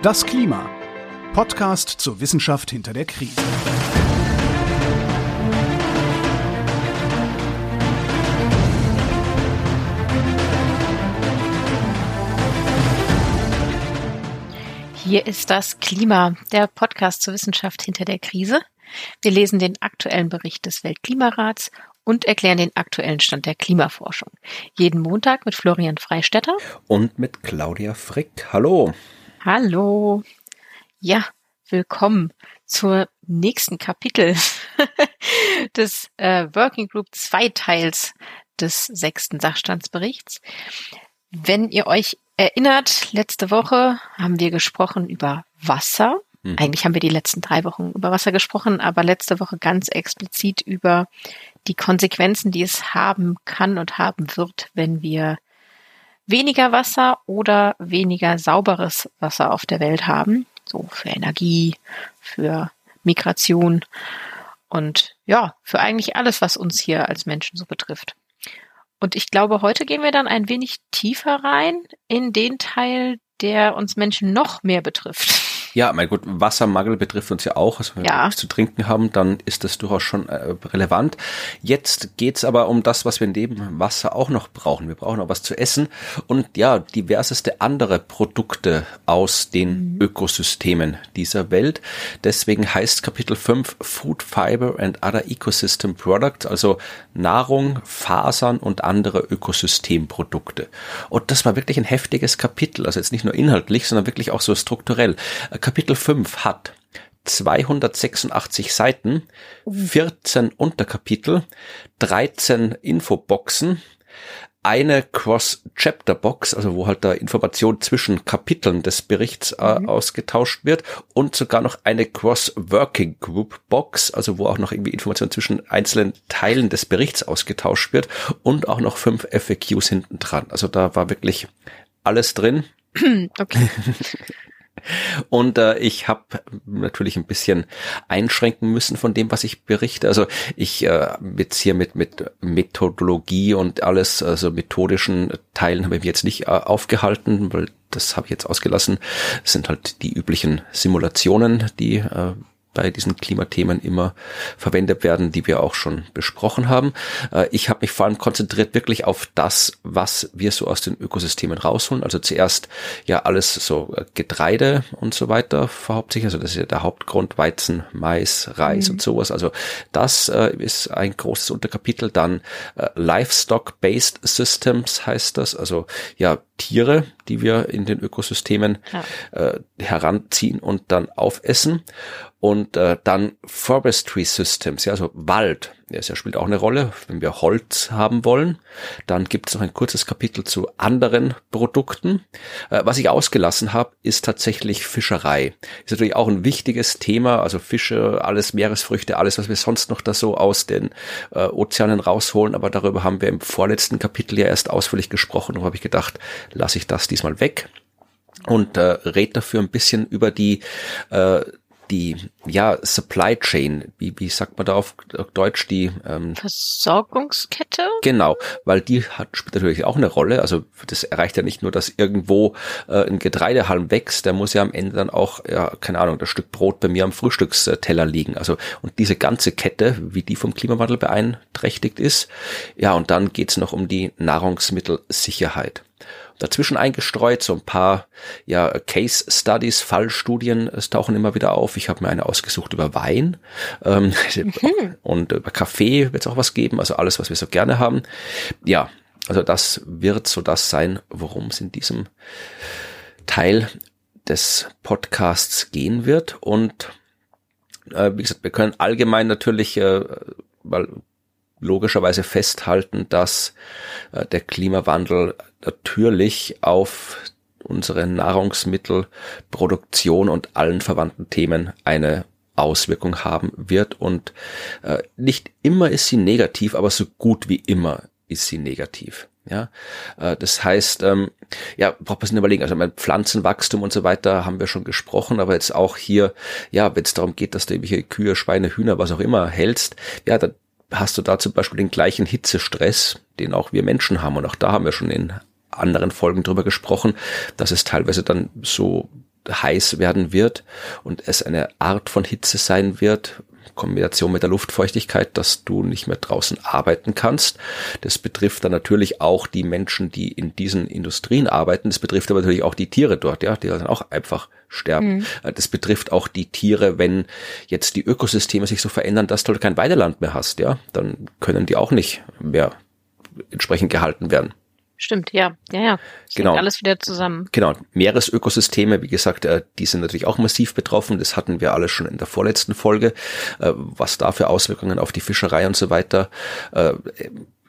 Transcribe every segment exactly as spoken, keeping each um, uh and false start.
Das Klima. Podcast zur Wissenschaft hinter der Krise. Hier ist das Klima, der Podcast zur Wissenschaft hinter der Krise. Wir lesen den aktuellen Bericht des Weltklimarats und erklären den aktuellen Stand der Klimaforschung. Jeden Montag mit Florian Freistetter. Und mit Claudia Frick. Hallo. Hallo. Ja, willkommen zur nächsten Kapitel des äh, Working Group zwei Teils des sechsten Sachstandsberichts. Wenn ihr euch erinnert, letzte Woche haben wir gesprochen über Wasser. Mhm. Eigentlich haben wir die letzten drei Wochen über Wasser gesprochen, aber letzte Woche ganz explizit über die Konsequenzen, die es haben kann und haben wird, wenn wir weniger Wasser oder weniger sauberes Wasser auf der Welt haben. So für Energie, für Migration und ja, für eigentlich alles, was uns hier als Menschen so betrifft. Und ich glaube, heute gehen wir dann ein wenig tiefer rein in den Teil, der uns Menschen noch mehr betrifft. Ja, mein Gott, Wassermangel betrifft uns ja auch. Also wenn ja. wir nichts zu trinken haben, dann ist das durchaus schon äh, relevant. Jetzt geht's aber um das, was wir neben Wasser auch noch brauchen. Wir brauchen auch was zu essen und ja, diverseste andere Produkte aus den mhm. Ökosystemen dieser Welt. Deswegen heißt Kapitel fünf Food, Fiber and Other Ecosystem Products, also Nahrung, Fasern und andere Ökosystemprodukte. Und das war wirklich ein heftiges Kapitel. Also jetzt nicht nur inhaltlich, sondern wirklich auch so strukturell. Kapitel fünf hat zweihundertsechsundachtzig Seiten, vierzehn Unterkapitel, dreizehn Infoboxen, eine Cross-Chapter-Box, also wo halt da Information zwischen Kapiteln des Berichts äh, mhm. ausgetauscht wird und sogar noch eine Cross-Working-Group-Box, also wo auch noch irgendwie Information zwischen einzelnen Teilen des Berichts ausgetauscht wird und auch noch fünf F A Qs hinten dran. Also da war wirklich alles drin. Okay. Und äh, ich habe natürlich ein bisschen einschränken müssen von dem, was ich berichte. Also ich äh, jetzt hier mit mit Methodologie und alles, also methodischen Teilen habe ich mich jetzt nicht äh, aufgehalten, weil das habe ich jetzt ausgelassen. Das sind halt die üblichen Simulationen, die äh, bei diesen Klimathemen immer verwendet werden, die wir auch schon besprochen haben. Ich habe mich vor allem konzentriert wirklich auf das, was wir so aus den Ökosystemen rausholen. Also zuerst ja alles so Getreide und so weiter, hauptsächlich. Also das ist ja der Hauptgrund, Weizen, Mais, Reis mhm. und sowas. Also das äh, ist ein großes Unterkapitel. Dann äh, Livestock-Based Systems heißt das. Also ja, Tiere, die wir in den Ökosystemen ja. äh, heranziehen und dann aufessen. Und äh, dann Forestry Systems, ja, also Wald, ja, das spielt auch eine Rolle, wenn wir Holz haben wollen. Dann gibt es noch ein kurzes Kapitel zu anderen Produkten. Äh, was ich ausgelassen habe, ist tatsächlich Fischerei. Ist natürlich auch ein wichtiges Thema, also Fische, alles Meeresfrüchte, alles, was wir sonst noch da so aus den äh, Ozeanen rausholen. Aber darüber haben wir im vorletzten Kapitel ja erst ausführlich gesprochen. Darum habe ich gedacht, lasse ich das diesmal weg und äh, rede dafür ein bisschen über die äh, die ja Supply Chain, wie wie sagt man da auf Deutsch, die ähm, Versorgungskette? Genau, weil die hat spielt natürlich auch eine Rolle. Also das erreicht ja nicht nur, dass irgendwo äh, ein Getreidehalm wächst, der muss ja am Ende dann auch, ja, keine Ahnung, das Stück Brot bei mir am Frühstücksteller liegen. Also und diese ganze Kette, wie die vom Klimawandel beeinträchtigt ist. Ja, und dann geht's noch um die Nahrungsmittelsicherheit. Dazwischen eingestreut, so ein paar ja Case Studies, Fallstudien, es tauchen immer wieder auf. Ich habe mir eine ausgesucht über Wein ähm, mhm. und über Kaffee wird es auch was geben, also alles, was wir so gerne haben. Ja, also das wird so das sein, worum es in diesem Teil des Podcasts gehen wird. Und äh, wie gesagt, wir können allgemein natürlich äh, mal logischerweise festhalten, dass äh, der Klimawandel natürlich auf unsere Nahrungsmittelproduktion und allen verwandten Themen eine Auswirkung haben wird. Und äh, nicht immer ist sie negativ, aber so gut wie immer ist sie negativ. Ja, äh, das heißt, ähm, ja, braucht man sich überlegen. Also mein Pflanzenwachstum und so weiter haben wir schon gesprochen, aber jetzt auch hier, ja, wenn es darum geht, dass du irgendwelche Kühe, Schweine, Hühner, was auch immer hältst, ja, dann hast du da zum Beispiel den gleichen Hitzestress, den auch wir Menschen haben. Und auch da haben wir schon in anderen Folgen drüber gesprochen, dass es teilweise dann so heiß werden wird und es eine Art von Hitze sein wird, in Kombination mit der Luftfeuchtigkeit, dass du nicht mehr draußen arbeiten kannst. Das betrifft dann natürlich auch die Menschen, die in diesen Industrien arbeiten. Das betrifft aber natürlich auch die Tiere dort, ja, die dann auch einfach sterben. Mhm. Das betrifft auch die Tiere, wenn jetzt die Ökosysteme sich so verändern, dass du kein Weideland mehr hast, ja, dann können die auch nicht mehr entsprechend gehalten werden. Stimmt, ja, ja, ja. Das genau. Hängt alles wieder zusammen. Genau. Meeresökosysteme, wie gesagt, die sind natürlich auch massiv betroffen. Das hatten wir alle schon in der vorletzten Folge, was da für Auswirkungen auf die Fischerei und so weiter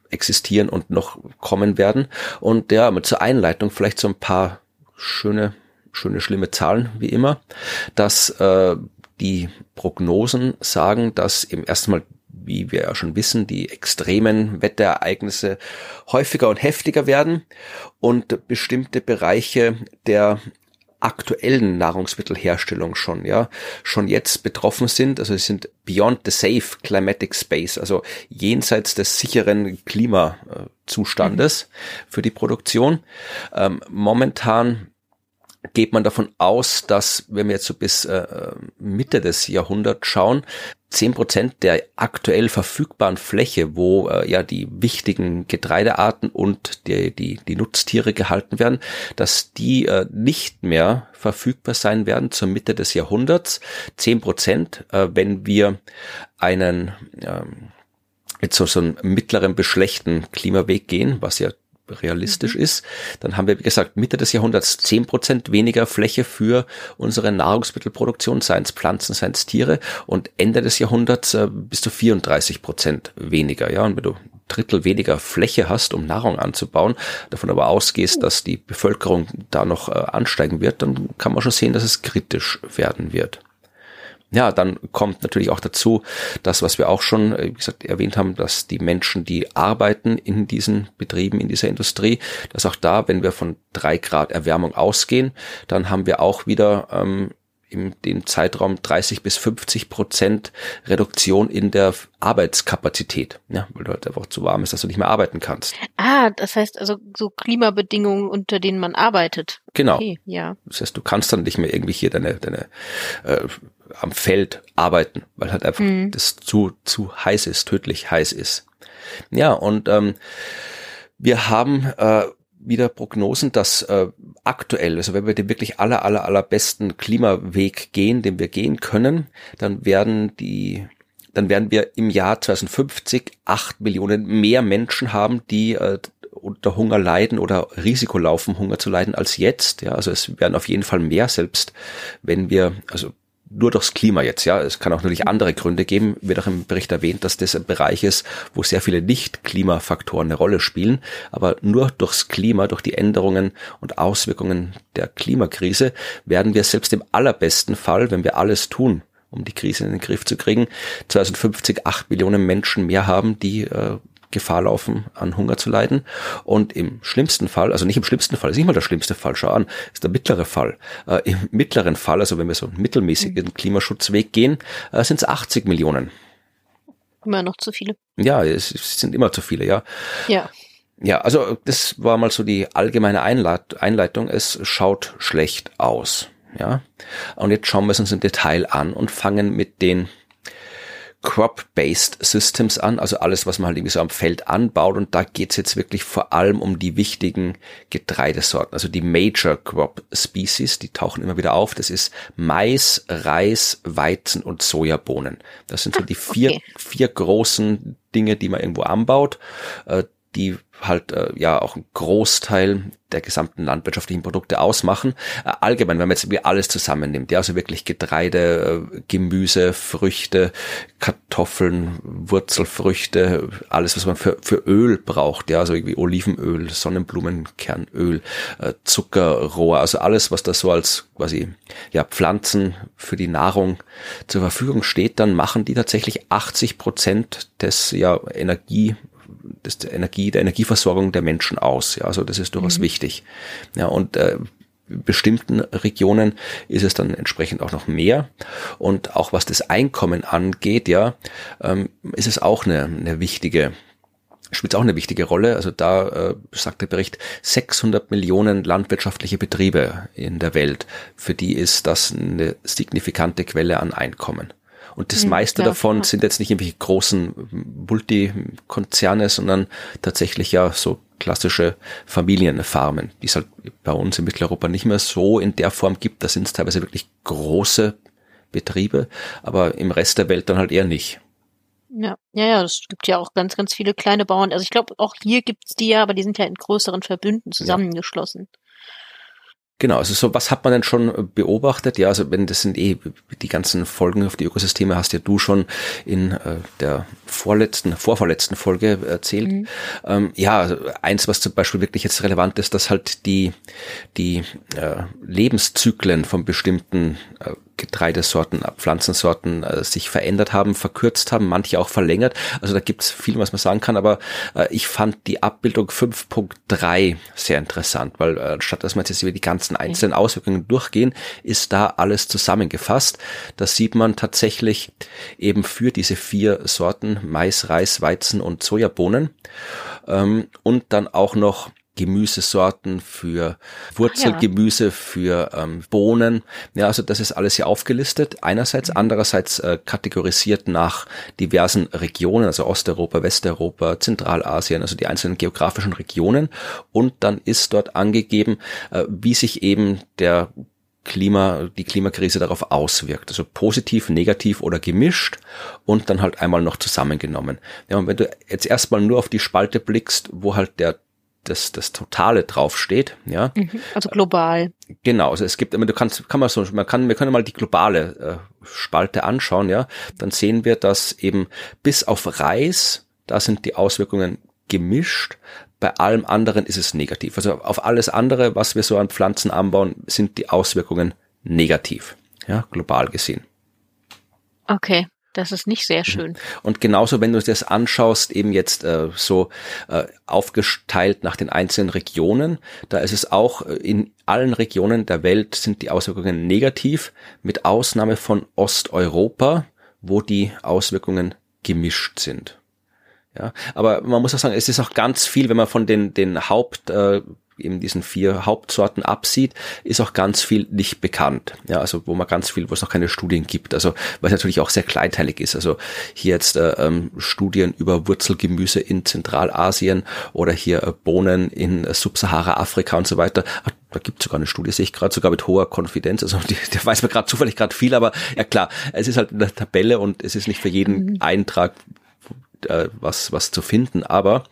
existieren und noch kommen werden. Und ja, zur Einleitung vielleicht so ein paar schöne, schöne, schlimme Zahlen, wie immer, dass die Prognosen sagen, dass eben erstmal, wie wir ja schon wissen, die extremen Wetterereignisse häufiger und heftiger werden und bestimmte Bereiche der aktuellen Nahrungsmittelherstellung schon, ja, schon jetzt betroffen sind. Also es sind beyond the safe climatic space, also jenseits des sicheren Klimazustandes mhm. für die Produktion. Ähm, momentan geht man davon aus, dass, wenn wir jetzt so bis äh, Mitte des Jahrhunderts schauen, zehn Prozent der aktuell verfügbaren Fläche, wo äh, ja die wichtigen Getreidearten und die die die Nutztiere gehalten werden, dass die äh, nicht mehr verfügbar sein werden zur Mitte des Jahrhunderts. zehn Prozent, äh, wenn wir einen ähm, mit so, so einem mittleren bis schlechten Klimaweg gehen, was ja realistisch mhm. ist, dann haben wir, wie gesagt, Mitte des Jahrhunderts zehn Prozent weniger Fläche für unsere Nahrungsmittelproduktion, seien es Pflanzen, seien es Tiere, und Ende des Jahrhunderts äh, bis zu vierunddreißig Prozent weniger, ja, und wenn du ein Drittel weniger Fläche hast, um Nahrung anzubauen, davon aber ausgehst, dass die Bevölkerung da noch äh, ansteigen wird, dann kann man schon sehen, dass es kritisch werden wird. Ja, dann kommt natürlich auch dazu, das, was wir auch schon, wie gesagt, erwähnt haben, dass die Menschen, die arbeiten in diesen Betrieben, in dieser Industrie, dass auch da, wenn wir von drei Grad Erwärmung ausgehen, dann haben wir auch wieder ähm, in dem Zeitraum dreißig bis fünfzig Prozent Reduktion in der Arbeitskapazität, ja, weil du halt einfach zu warm ist, dass du nicht mehr arbeiten kannst. Ah, das heißt also so Klimabedingungen, unter denen man arbeitet. Genau. Okay, ja. Das heißt, du kannst dann nicht mehr irgendwie hier deine, deine äh, am Feld arbeiten, weil halt einfach mhm. das zu zu heiß ist, tödlich heiß ist. Ja, und ähm, wir haben äh, wieder Prognosen, dass äh, aktuell, also wenn wir den wirklich aller, aller, allerbesten Klimaweg gehen, den wir gehen können, dann werden die, dann werden wir im Jahr zweitausendfünfzig acht Millionen mehr Menschen haben, die äh, unter Hunger leiden oder Risiko laufen, Hunger zu leiden, als jetzt. Ja, also es werden auf jeden Fall mehr, selbst wenn wir, also nur durchs Klima jetzt, ja. Es kann auch natürlich andere Gründe geben. Wird auch im Bericht erwähnt, dass das ein Bereich ist, wo sehr viele Nicht-Klimafaktoren eine Rolle spielen. Aber nur durchs Klima, durch die Änderungen und Auswirkungen der Klimakrise werden wir selbst im allerbesten Fall, wenn wir alles tun, um die Krise in den Griff zu kriegen, zweitausendfünfzig acht Millionen Menschen mehr haben, die äh, Gefahr laufen, an Hunger zu leiden. Und im schlimmsten Fall, also nicht im schlimmsten Fall, ist nicht mal der schlimmste Fall, schau an, ist der mittlere Fall. Äh, im mittleren Fall, also wenn wir so einen mittelmäßigen mhm. Klimaschutzweg gehen, äh, sind es achtzig Millionen. Immer noch zu viele. Ja, es, es sind immer zu viele, ja. Ja. Ja, also das war mal so die allgemeine Einleit- Einleitung. Es schaut schlecht aus, ja. Und jetzt schauen wir es uns im Detail an und fangen mit den Crop-Based Systems an, also alles, was man halt irgendwie so am Feld anbaut, und da geht's jetzt wirklich vor allem um die wichtigen Getreidesorten, also die Major Crop Species, die tauchen immer wieder auf, das ist Mais, Reis, Weizen und Sojabohnen. Das sind so die vier, okay. vier großen Dinge, die man irgendwo anbaut, die halt äh, ja auch einen Großteil der gesamten landwirtschaftlichen Produkte ausmachen. Äh, allgemein, wenn man jetzt irgendwie alles zusammennimmt, ja, also wirklich Getreide, äh, Gemüse, Früchte, Kartoffeln, Wurzelfrüchte, alles, was man für für Öl braucht, ja, also irgendwie Olivenöl, Sonnenblumenkernöl, äh, Zuckerrohr, also alles, was da so als quasi ja Pflanzen für die Nahrung zur Verfügung steht, dann machen die tatsächlich achtzig Prozent des ja Energie Das der Energie, der Energieversorgung der Menschen aus. Ja, also das ist durchaus mhm. wichtig. Ja, und äh, in bestimmten Regionen ist es dann entsprechend auch noch mehr. Und auch was das Einkommen angeht, ja, ähm, ist es auch eine, eine wichtige spielt auch eine wichtige Rolle. Also da äh, sagt der Bericht, sechshundert Millionen landwirtschaftliche Betriebe in der Welt, für die ist das eine signifikante Quelle an Einkommen. Und das meiste ja, davon sind jetzt nicht irgendwelche großen Multikonzerne, sondern tatsächlich ja so klassische Familienfarmen, die es halt bei uns in Mitteleuropa nicht mehr so in der Form gibt. Da sind es teilweise wirklich große Betriebe, aber im Rest der Welt dann halt eher nicht. Ja, ja, ja, es gibt ja auch ganz, ganz viele kleine Bauern. Also ich glaube, auch hier gibt's die ja, aber die sind ja in größeren Verbünden zusammengeschlossen. Ja. Genau, also so, was hat man denn schon beobachtet? Ja, also wenn das sind eh die ganzen Folgen auf die Ökosysteme, hast ja du schon in äh, der vorletzten, vorvorletzten Folge erzählt. Mhm. Ähm, ja, also eins, was zum Beispiel wirklich jetzt relevant ist, dass halt die die äh, Lebenszyklen von bestimmten äh, Getreidesorten, Pflanzensorten äh, sich verändert haben, verkürzt haben, manche auch verlängert. Also da gibt's viel, was man sagen kann, aber äh, ich fand die Abbildung fünf Punkt drei sehr interessant, weil äh, statt dass man jetzt über die ganzen einzelnen Auswirkungen durchgehen, ist da alles zusammengefasst. Da sieht man tatsächlich eben für diese vier Sorten Mais, Reis, Weizen und Sojabohnen ähm, und dann auch noch Gemüsesorten für Wurzelgemüse, ja. für ähm, Bohnen. Ja, also das ist alles hier aufgelistet. Einerseits, andererseits äh, kategorisiert nach diversen Regionen, also Osteuropa, Westeuropa, Zentralasien, also die einzelnen geografischen Regionen. Und dann ist dort angegeben, äh, wie sich eben der Klima, die Klimakrise darauf auswirkt. Also positiv, negativ oder gemischt und dann halt einmal noch zusammengenommen. Ja, und wenn du jetzt erstmal nur auf die Spalte blickst, wo halt der das, das Totale draufsteht, ja. Also global. Genau, also es gibt immer, du kannst, kann man so, man kann, wir können mal die globale äh, Spalte anschauen, ja. Dann sehen wir, dass eben bis auf Reis, da sind die Auswirkungen gemischt. Bei allem anderen ist es negativ. Also auf alles andere, was wir so an Pflanzen anbauen, sind die Auswirkungen negativ, ja, global gesehen. Okay. Das ist nicht sehr schön. Und genauso, wenn du das anschaust, eben jetzt äh, so äh, aufgeteilt nach den einzelnen Regionen, da ist es auch in allen Regionen der Welt sind die Auswirkungen negativ, mit Ausnahme von Osteuropa, wo die Auswirkungen gemischt sind. Ja, aber man muss auch sagen, es ist auch ganz viel, wenn man von den den Haupt äh, eben diesen vier Hauptsorten absieht, ist auch ganz viel nicht bekannt. Ja, also wo man ganz viel, wo es noch keine Studien gibt. Also weil es natürlich auch sehr kleinteilig ist. Also hier jetzt äh, ähm, Studien über Wurzelgemüse in Zentralasien oder hier äh, Bohnen in äh, Subsahara-Afrika und so weiter. Ach, da gibt es sogar eine Studie, sehe ich gerade, sogar mit hoher Konfidenz. Also die, die weiß man gerade zufällig gerade viel, aber ja klar, es ist halt eine Tabelle und es ist nicht für jeden mhm. Eintrag äh, was was zu finden, aber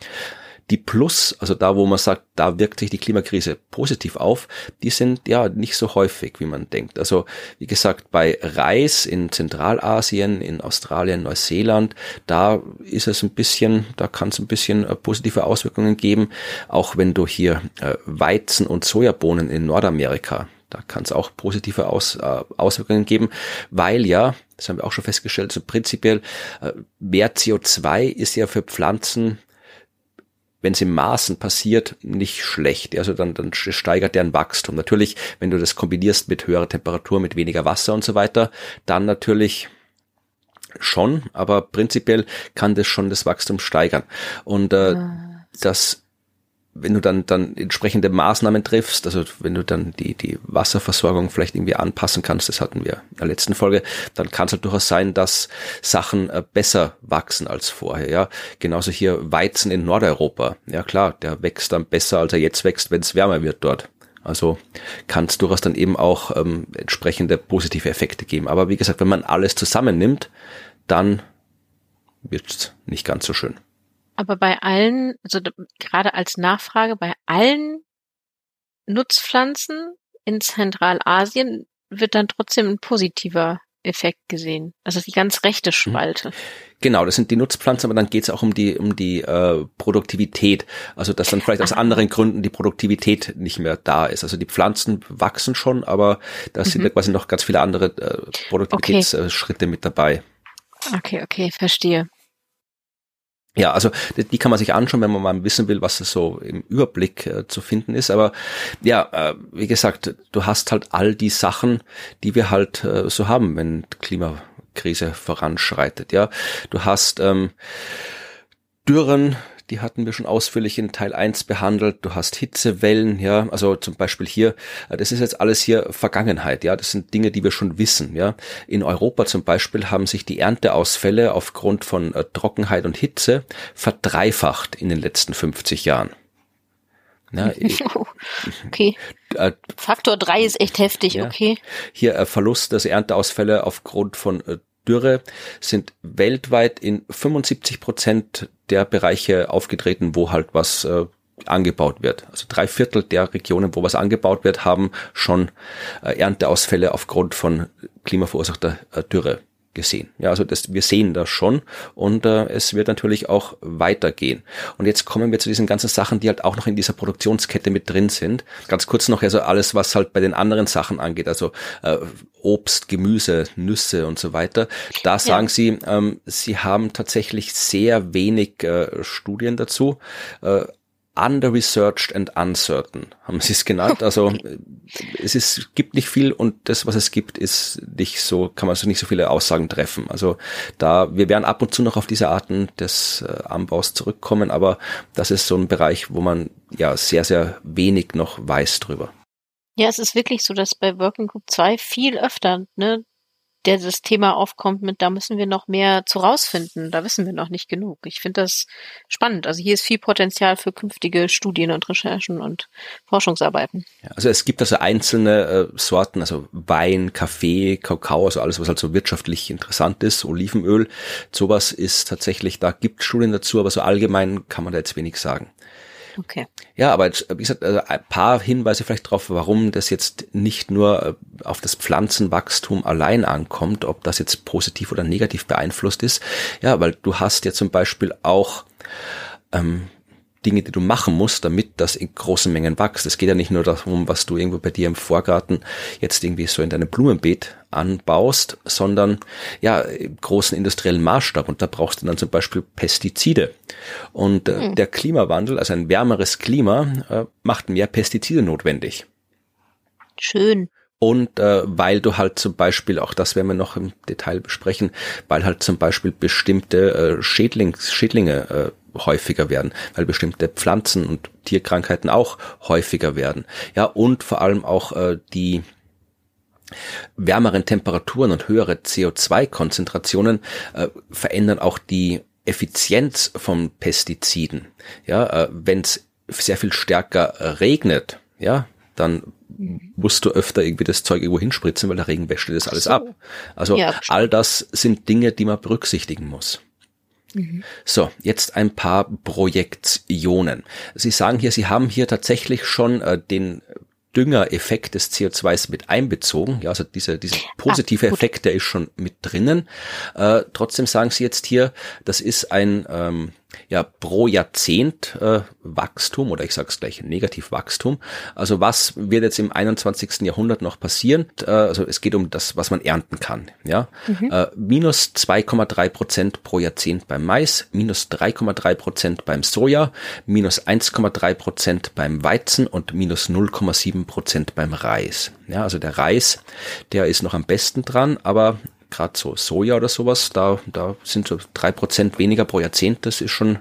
die Plus, also da, wo man sagt, da wirkt sich die Klimakrise positiv auf, die sind ja nicht so häufig, wie man denkt. Also wie gesagt, bei Reis in Zentralasien, in Australien, Neuseeland, da ist es ein bisschen, da kann es ein bisschen äh, positive Auswirkungen geben. Auch wenn du hier äh, Weizen und Sojabohnen in Nordamerika, da kann es auch positive Aus, äh, Auswirkungen geben, weil ja, das haben wir auch schon festgestellt, so prinzipiell äh, mehr C O zwei ist ja für Pflanzen, wenn es im Maßen passiert, nicht schlecht. Also dann, dann steigert deren Wachstum. Natürlich, wenn du das kombinierst mit höherer Temperatur, mit weniger Wasser und so weiter, dann natürlich schon, aber prinzipiell kann das schon das Wachstum steigern. Und äh, das, wenn du dann dann entsprechende Maßnahmen triffst, also wenn du dann die die Wasserversorgung vielleicht irgendwie anpassen kannst, das hatten wir in der letzten Folge, dann kann es halt durchaus sein, dass Sachen besser wachsen als vorher, ja. Genauso hier Weizen in Nordeuropa, ja klar, der wächst dann besser, als er jetzt wächst, wenn es wärmer wird dort. Also kann es durchaus dann eben auch ähm, entsprechende positive Effekte geben. Aber wie gesagt, wenn man alles zusammennimmt, dann wird's nicht ganz so schön. Aber bei allen, also gerade als Nachfrage, bei allen Nutzpflanzen in Zentralasien wird dann trotzdem ein positiver Effekt gesehen. Also die ganz rechte Spalte. Genau, das sind die Nutzpflanzen, aber dann geht es auch um die um die äh, Produktivität. Also dass dann vielleicht aus Aha. anderen Gründen die Produktivität nicht mehr da ist. Also die Pflanzen wachsen schon, aber da mhm. sind ja quasi noch ganz viele andere äh, Produktivitätsschritte okay. mit dabei. Okay, okay, verstehe. Ja, also die kann man sich anschauen, wenn man mal wissen will, was so im Überblick äh, zu finden ist. Aber ja, äh, wie gesagt, du hast halt all die Sachen, die wir halt äh, so haben, wenn die Klimakrise voranschreitet. Ja, du hast ähm, Dürren, die hatten wir schon ausführlich in Teil eins behandelt. Du hast Hitzewellen, ja, also zum Beispiel hier, das ist jetzt alles hier Vergangenheit, ja, das sind Dinge, die wir schon wissen, ja. In Europa zum Beispiel haben sich die Ernteausfälle aufgrund von Trockenheit und Hitze verdreifacht in den letzten fünfzig Jahren. Na, okay. Äh, Faktor drei ist echt heftig, ja. Okay. Hier äh, Verlust, dass Ernteausfälle aufgrund von äh, Dürre sind weltweit in fünfundsiebzig Prozent der Bereiche aufgetreten, wo halt was äh, angebaut wird. Also drei Viertel der Regionen, wo was angebaut wird, haben schon äh, Ernteausfälle aufgrund von klimaverursachter äh, Dürre gesehen. Ja, also das, wir sehen das schon und äh, es wird natürlich auch weitergehen. Und jetzt kommen wir zu diesen ganzen Sachen, die halt auch noch in dieser Produktionskette mit drin sind. Ganz kurz noch, also alles, was halt bei den anderen Sachen angeht, also äh, Obst, Gemüse, Nüsse und so weiter. Da sagen ja. Sie, ähm, Sie haben tatsächlich sehr wenig äh, Studien dazu. Äh, Under-researched and uncertain, haben Sie es genannt. Also es ist, gibt nicht viel und das, was es gibt, ist nicht so, kann man so nicht so viele Aussagen treffen. Also da, wir werden ab und zu noch auf diese Arten des äh, Anbaus zurückkommen, aber das ist so ein Bereich, wo man ja sehr, sehr wenig noch weiß drüber. Ja, es ist wirklich so, dass bei Working Group zwei viel öfter, ne, der das Thema aufkommt mit, da müssen wir noch mehr zu rausfinden, da wissen wir noch nicht genug. Ich finde das spannend. Also hier ist viel Potenzial für künftige Studien und Recherchen und Forschungsarbeiten. Ja, also es gibt also einzelne äh, Sorten, also Wein, Kaffee, Kakao, also alles, was halt so wirtschaftlich interessant ist, Olivenöl, sowas ist tatsächlich, da gibt es Studien dazu, aber so allgemein kann man da jetzt wenig sagen. Okay. Ja, aber jetzt, wie gesagt, also ein paar Hinweise vielleicht drauf, warum das jetzt nicht nur auf das Pflanzenwachstum allein ankommt, ob das jetzt positiv oder negativ beeinflusst ist. Ja, weil du hast ja zum Beispiel auch ähm, Dinge, die du machen musst, damit das in großen Mengen wächst. Es geht ja nicht nur darum, was du irgendwo bei dir im Vorgarten jetzt irgendwie so in deinem Blumenbeet anbaust, sondern ja, im großen industriellen Maßstab. Und da brauchst du dann zum Beispiel Pestizide. Und äh, mhm. der Klimawandel, also ein wärmeres Klima, äh, macht mehr Pestizide notwendig. Schön. Und äh, weil du halt zum Beispiel, auch das werden wir noch im Detail besprechen, weil halt zum Beispiel bestimmte äh, Schädlings, Schädlinge äh, häufiger werden, weil bestimmte Pflanzen- und Tierkrankheiten auch häufiger werden. Ja, und vor allem auch äh, die wärmeren Temperaturen und höhere C O zwei Konzentrationen äh, verändern auch die Effizienz von Pestiziden. Ja, äh, wenn es sehr viel stärker regnet, ja, dann musst du öfter irgendwie das Zeug irgendwo hinspritzen, weil der Regen wäscht das alles so ab. Also ja, all das sind Dinge, die man berücksichtigen muss. So, jetzt ein paar Projektionen. Sie sagen hier, Sie haben hier tatsächlich schon äh, den Düngereffekt des C O zwei mit einbezogen. Ja, also diese, dieser positive ah, Effekt, der ist schon mit drinnen. Äh, trotzdem sagen Sie jetzt hier, das ist ein ähm, ja pro Jahrzehnt äh, Wachstum oder ich sage es gleich, Negativwachstum. Also was wird jetzt im einundzwanzigsten Jahrhundert noch passieren? Äh, also es geht um das, was man ernten kann. Ja, mhm. äh, minus zwei Komma drei Prozent pro Jahrzehnt beim Mais, minus drei Komma drei Prozent beim Soja, minus eins Komma drei Prozent beim Weizen und minus null Komma sieben Prozent beim Reis. Ja, also der Reis, der ist noch am besten dran, aber gerade so Soja oder sowas, da, da sind so drei Prozent weniger pro Jahrzehnt, das ist schon,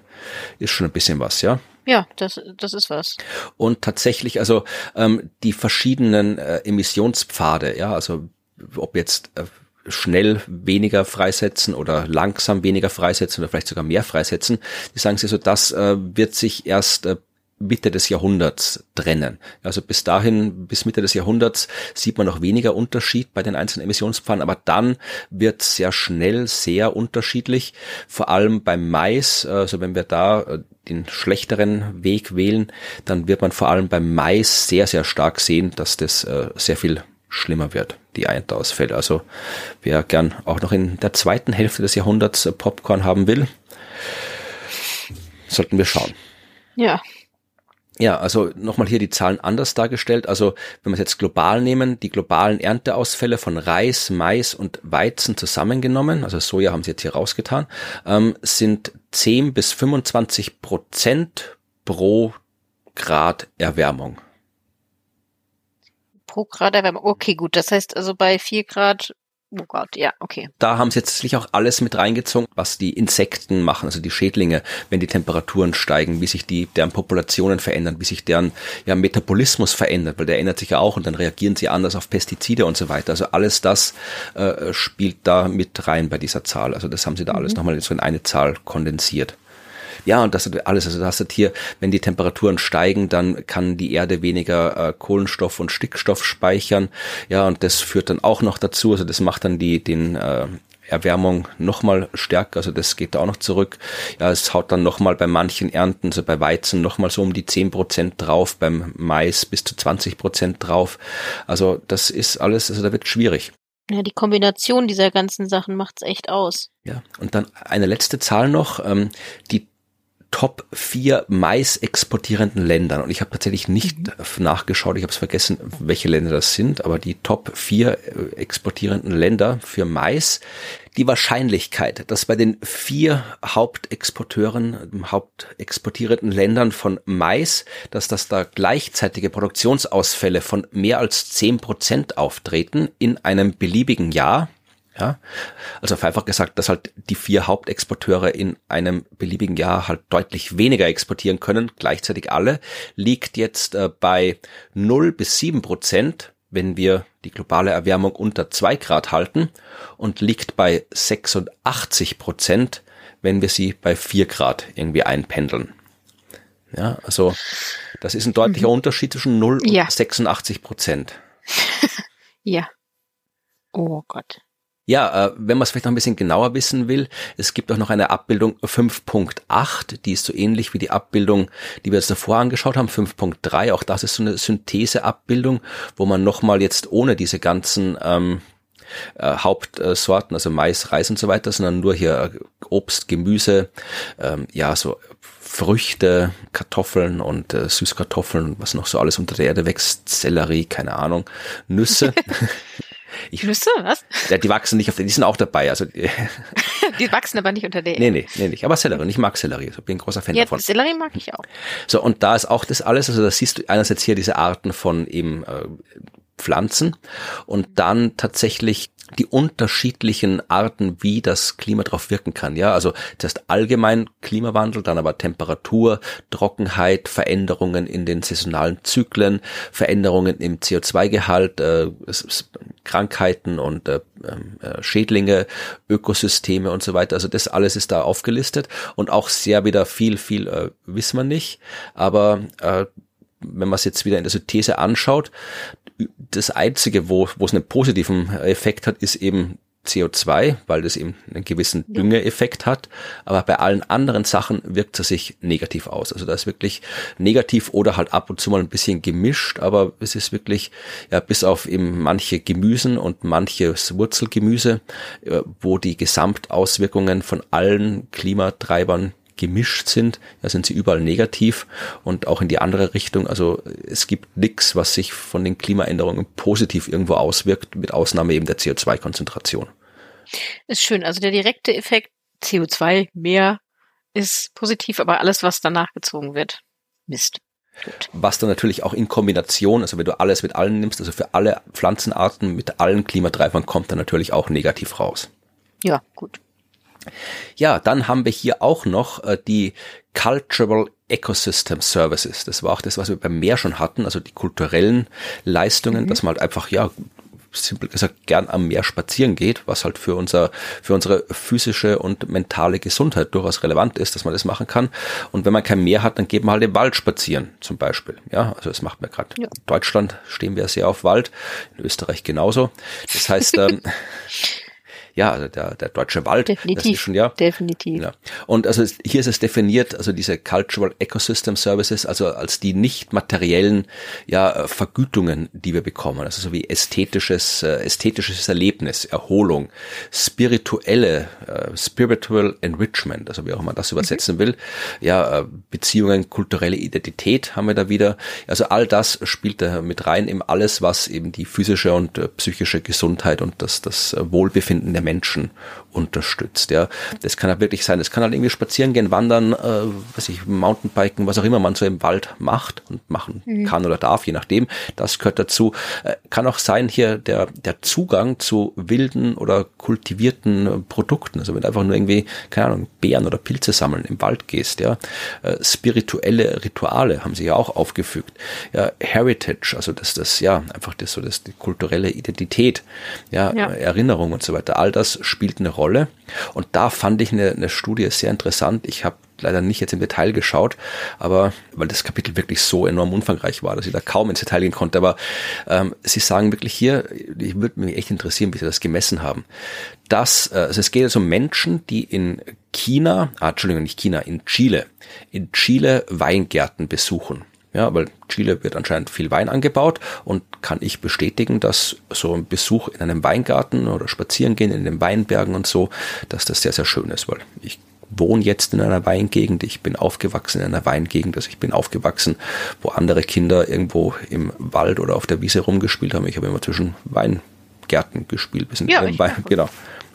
ist schon ein bisschen was, ja? Ja, das, das ist was. Und tatsächlich, also, ähm, die verschiedenen äh, Emissionspfade, ja, also, ob jetzt, äh, schnell weniger freisetzen oder langsam weniger freisetzen oder vielleicht sogar mehr freisetzen, die sagen sie so, das äh, wird sich erst, äh, Mitte des Jahrhunderts trennen. Also bis dahin, bis Mitte des Jahrhunderts sieht man noch weniger Unterschied bei den einzelnen Emissionspfaden, aber dann wird sehr schnell sehr unterschiedlich, vor allem beim Mais, also wenn wir da den schlechteren Weg wählen, dann wird man vor allem beim Mais sehr, sehr stark sehen, dass das sehr viel schlimmer wird, die Ernteausfälle. Also wer gern auch noch in der zweiten Hälfte des Jahrhunderts Popcorn haben will, sollten wir schauen. Ja. Ja, also nochmal hier die Zahlen anders dargestellt. Also wenn wir es jetzt global nehmen, die globalen Ernteausfälle von Reis, Mais und Weizen zusammengenommen, also Soja haben sie jetzt hier rausgetan, ähm, sind zehn bis fünfundzwanzig Prozent pro Grad Erwärmung. Pro Grad Erwärmung, okay, gut. Das heißt also bei vier Grad Oh Gott, ja, okay. Da haben sie jetzt sicher auch alles mit reingezogen, was die Insekten machen, also die Schädlinge, wenn die Temperaturen steigen, wie sich die, deren Populationen verändern, wie sich deren ja, Metabolismus verändert, weil der ändert sich ja auch und dann reagieren sie anders auf Pestizide und so weiter. Also alles das äh, spielt da mit rein bei dieser Zahl. Also das haben sie da alles mhm. nochmal so in eine Zahl kondensiert. Ja, und das ist alles. Also das ist hier, wenn die Temperaturen steigen, dann kann die Erde weniger äh, Kohlenstoff und Stickstoff speichern. Ja, und das führt dann auch noch dazu. Also das macht dann die den äh, Erwärmung nochmal stärker. Also das geht da auch noch zurück. Ja, es haut dann nochmal bei manchen Ernten, also bei Weizen nochmal so um die zehn Prozent drauf, beim Mais bis zu zwanzig Prozent drauf. Also das ist alles. Also da wird schwierig. Ja, die Kombination dieser ganzen Sachen macht's echt aus. Ja, und dann eine letzte Zahl noch. Ähm, die Top vier Mais exportierenden Ländern. Und ich habe tatsächlich nicht mhm. nachgeschaut, ich habe es vergessen, welche Länder das sind, aber die Top vier exportierenden Länder für Mais, die Wahrscheinlichkeit, dass bei den vier Hauptexporteuren, hauptexportierenden Ländern von Mais, dass das da gleichzeitige Produktionsausfälle von mehr als zehn Prozent auftreten in einem beliebigen Jahr. Ja, also einfach gesagt, dass halt die vier Hauptexporteure in einem beliebigen Jahr halt deutlich weniger exportieren können, gleichzeitig alle, liegt jetzt äh, bei null bis sieben Prozent, wenn wir die globale Erwärmung unter zwei Grad halten, und liegt bei sechsundachtzig Prozent, wenn wir sie bei vier Grad irgendwie einpendeln. Ja, also das ist ein deutlicher mhm. Unterschied zwischen null ja. und sechsundachtzig Prozent. Ja. Oh Gott. Ja, wenn man es vielleicht noch ein bisschen genauer wissen will, es gibt auch noch eine Abbildung fünf Punkt acht, die ist so ähnlich wie die Abbildung, die wir jetzt davor angeschaut haben, fünf Punkt drei. Auch das ist so eine Syntheseabbildung, wo man nochmal jetzt ohne diese ganzen ähm, äh, Hauptsorten, also Mais, Reis und so weiter, sondern nur hier Obst, Gemüse, ähm, ja so Früchte, Kartoffeln und äh, Süßkartoffeln, was noch so alles unter der Erde wächst, Sellerie, keine Ahnung, Nüsse. Ich Nüsse, was? Ja, die wachsen nicht auf der, die sind auch dabei. Also die, die wachsen aber nicht unter der. Nee, nee, nee, nicht. Aber Sellerie, ich mag Sellerie, ich bin ein großer Fan ja, davon. Ja, Sellerie mag ich auch. So, und da ist auch das alles, also da siehst du einerseits hier diese Arten von eben äh, Pflanzen und dann tatsächlich die unterschiedlichen Arten, wie das Klima drauf wirken kann. Ja, also das heißt allgemein Klimawandel, dann aber Temperatur, Trockenheit, Veränderungen in den saisonalen Zyklen, Veränderungen im C O zwei Gehalt, äh, Krankheiten und äh, äh, Schädlinge, Ökosysteme und so weiter. Also das alles ist da aufgelistet und auch sehr wieder viel, viel äh, wissen wir nicht. Aber äh, wenn man es jetzt wieder in der Synthese anschaut, das Einzige, wo wo es einen positiven Effekt hat, ist eben C O zwei, weil das eben einen gewissen Düngeeffekt hat. Aber bei allen anderen Sachen wirkt es sich negativ aus. Also da ist wirklich negativ oder halt ab und zu mal ein bisschen gemischt, aber es ist wirklich, ja, bis auf eben manche Gemüsen und manches Wurzelgemüse, wo die Gesamtauswirkungen von allen Klimatreibern gemischt sind, da sind sie überall negativ und auch in die andere Richtung. Also es gibt nichts, was sich von den Klimaänderungen positiv irgendwo auswirkt, mit Ausnahme eben der C O zwei Konzentration. Ist schön. Also der direkte Effekt C O zwei mehr ist positiv, aber alles, was danach gezogen wird, Mist. Gut. Was dann natürlich auch in Kombination, also wenn du alles mit allen nimmst, also für alle Pflanzenarten mit allen Klimatreibern, kommt dann natürlich auch negativ raus. Ja, gut. Ja, dann haben wir hier auch noch äh, die Cultural Ecosystem Services. Das war auch das, was wir beim Meer schon hatten, also die kulturellen Leistungen, mhm. dass man halt einfach, ja, simpel gesagt, gern am Meer spazieren geht, was halt für unser, für unsere physische und mentale Gesundheit durchaus relevant ist, dass man das machen kann. Und wenn man kein Meer hat, dann geht man halt im Wald spazieren, zum Beispiel. Ja, also das macht man gerade. Ja. In Deutschland stehen wir sehr auf Wald, in Österreich genauso. Das heißt, ähm, ja, also der, der deutsche Wald, definitiv, das ist schon, ja. Definitiv. Ja. Und also hier ist es definiert, also diese Cultural Ecosystem Services, also als die nicht materiellen, ja, Vergütungen, die wir bekommen, also so wie ästhetisches, äh, ästhetisches Erlebnis, Erholung, spirituelle, äh, spiritual enrichment, also wie auch man das übersetzen mhm. will, ja, äh, Beziehungen, kulturelle Identität haben wir da wieder. Also all das spielt da mit rein, eben alles, was eben die physische und äh, psychische Gesundheit und das, das Wohlbefinden der Menschen unterstützt. Ja, das kann ja wirklich sein. Das kann halt irgendwie spazieren gehen, wandern, äh, was ich, Mountainbiken, was auch immer man so im Wald macht und machen mhm. kann oder darf, je nachdem. Das gehört dazu. Äh, kann auch sein hier der der Zugang zu wilden oder kultivierten äh, Produkten. Also wenn du einfach nur irgendwie, keine Ahnung, Beeren oder Pilze sammeln im Wald gehst. Ja, äh, spirituelle Rituale haben sie ja auch aufgefügt. Ja, Heritage, also das das ja einfach das so das die kulturelle Identität, ja, ja. Erinnerung und so weiter. All das spielt eine Rolle. Und da fand ich eine, eine Studie sehr interessant. Ich habe leider nicht jetzt im Detail geschaut, aber weil das Kapitel wirklich so enorm umfangreich war, dass ich da kaum ins Detail gehen konnte. Aber ähm, sie sagen wirklich hier, ich würde mich echt interessieren, wie sie das gemessen haben. Dass, äh, also es geht also um Menschen, die in China, ah, Entschuldigung, nicht China, in Chile, in Chile Weingärten besuchen. Ja, weil Chile wird anscheinend viel Wein angebaut und kann ich bestätigen, dass so ein Besuch in einem Weingarten oder spazieren gehen in den Weinbergen und so, dass das sehr, sehr schön ist, weil ich wohne jetzt in einer Weingegend, ich bin aufgewachsen in einer Weingegend, also ich bin aufgewachsen, wo andere Kinder irgendwo im Wald oder auf der Wiese rumgespielt haben. Ich habe immer zwischen Weingärten gespielt, bis in ja, einem Wein, genau.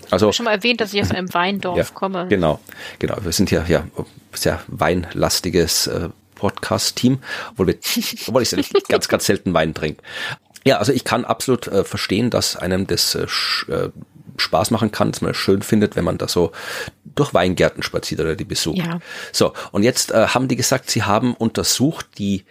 Also, ich habe schon mal erwähnt, dass ich aus einem Weindorf ja, komme. Genau, genau. Wir sind ja, ja sehr weinlastiges äh, Podcast-Team, obwohl, wir, obwohl ich ganz, ganz selten Wein trinke. Ja, also ich kann absolut äh, verstehen, dass einem das äh, sch, äh, Spaß machen kann, dass man es schön findet, wenn man da so durch Weingärten spaziert oder die besucht. Ja. So, und jetzt äh, haben die gesagt, sie haben untersucht die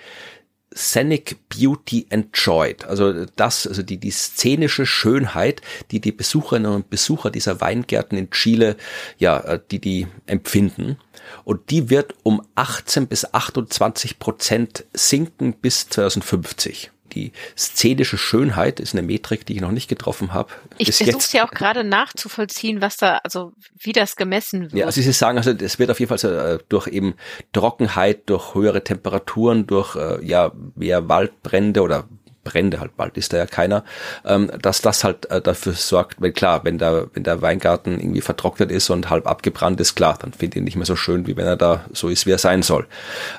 Scenic Beauty Enjoyed, also das, also die, die szenische Schönheit, die die Besucherinnen und Besucher dieser Weingärten in Chile, ja, die die empfinden. Und die wird um achtzehn bis achtundzwanzig Prozent sinken bis zwanzig fünfzig. Die szenische Schönheit ist eine Metrik, die ich noch nicht getroffen habe. Ich versuche ja auch gerade nachzuvollziehen, was da, also wie das gemessen wird. Ja, also Sie sagen, also es wird auf jeden Fall so, äh, durch eben Trockenheit, durch höhere Temperaturen, durch äh, ja mehr Waldbrände oder Brände halt, bald ist da ja keiner, ähm, dass das halt äh, dafür sorgt, weil klar, wenn der, wenn der Weingarten irgendwie vertrocknet ist und halb abgebrannt ist, klar, dann finde ich ihn nicht mehr so schön, wie wenn er da so ist, wie er sein soll.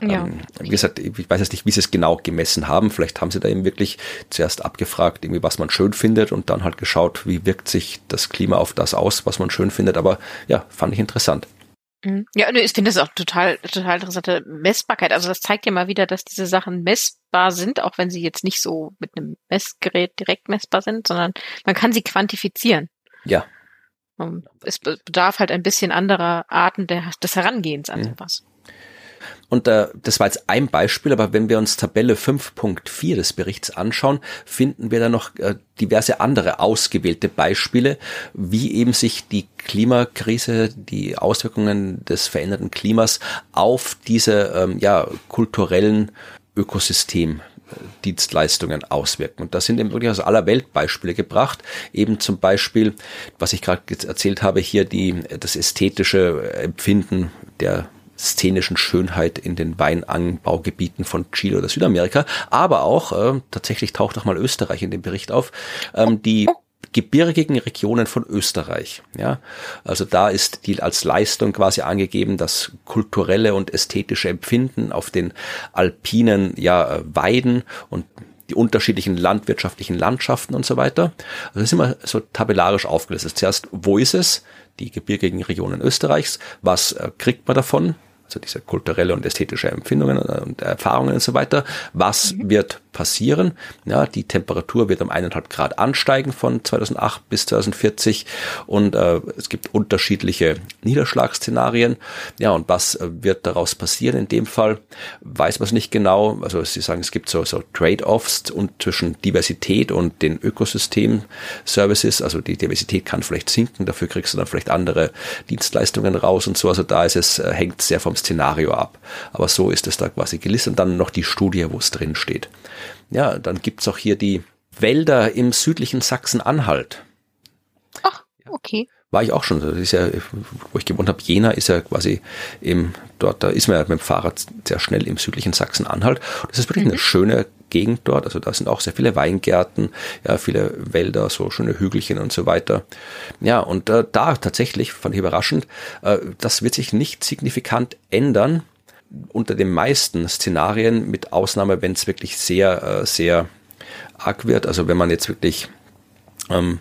Ja. Ähm, wie gesagt, ich weiß jetzt nicht, wie sie es genau gemessen haben, vielleicht haben sie da eben wirklich zuerst abgefragt, irgendwie was man schön findet und dann halt geschaut, wie wirkt sich das Klima auf das aus, was man schön findet, aber ja, fand ich interessant. Ja, ich finde das auch total, total interessante Messbarkeit. Also das zeigt ja mal wieder, dass diese Sachen messbar sind, auch wenn sie jetzt nicht so mit einem Messgerät direkt messbar sind, sondern man kann sie quantifizieren. Ja. Es bedarf halt ein bisschen anderer Arten der, des Herangehens an sowas. Ja. Und äh, das war jetzt ein Beispiel, aber wenn wir uns Tabelle fünf Punkt vier des Berichts anschauen, finden wir da noch äh, diverse andere ausgewählte Beispiele, wie eben sich die Klimakrise, die Auswirkungen des veränderten Klimas auf diese ähm, ja kulturellen Ökosystemdienstleistungen auswirken. Und da sind eben wirklich aus aller Welt Beispiele gebracht. Eben zum Beispiel, was ich gerade erzählt habe, hier die das ästhetische Empfinden der szenischen Schönheit in den Weinanbaugebieten von Chile oder Südamerika, aber auch, äh, tatsächlich taucht auch mal Österreich in dem Bericht auf, ähm, die gebirgigen Regionen von Österreich. Ja, also da ist die als Leistung quasi angegeben, das kulturelle und ästhetische Empfinden auf den alpinen ja, Weiden und die unterschiedlichen landwirtschaftlichen Landschaften und so weiter. Also das ist immer so tabellarisch aufgelistet. Zuerst, wo ist es? Die gebirgigen Regionen Österreichs. Was äh, kriegt man davon? Also diese kulturelle und ästhetische Empfindungen und Erfahrungen und so weiter. Was mhm. wird passieren? Ja, die Temperatur wird um eineinhalb Grad ansteigen von zweitausendacht bis zwanzig vierzig und äh, es gibt unterschiedliche Niederschlagsszenarien. Ja, und was äh, wird daraus passieren in dem Fall? Weiß man es nicht genau. Also sie sagen, es gibt so, so Trade-offs und zwischen Diversität und den Ökosystem-Services. Also die Diversität kann vielleicht sinken, dafür kriegst du dann vielleicht andere Dienstleistungen raus und so. Also da ist es, äh, hängt sehr vom Szenario ab. Aber so ist es da quasi gelistet und dann noch die Studie, wo es drin steht. Ja, dann gibt's auch hier die Wälder im südlichen Sachsen-Anhalt. Ach, okay. War ich auch schon. Das ist ja, wo ich gewohnt habe, Jena ist ja quasi im, dort, da ist man ja mit dem Fahrrad sehr schnell im südlichen Sachsen-Anhalt. Das ist wirklich mhm. eine schöne Gegend dort. Also da sind auch sehr viele Weingärten, ja, viele Wälder, so schöne Hügelchen und so weiter. Ja, und äh, da tatsächlich, fand ich überraschend, äh, das wird sich nicht signifikant ändern. Unter den meisten Szenarien, mit Ausnahme, wenn es wirklich sehr, sehr arg wird. Also wenn man jetzt wirklich ähm,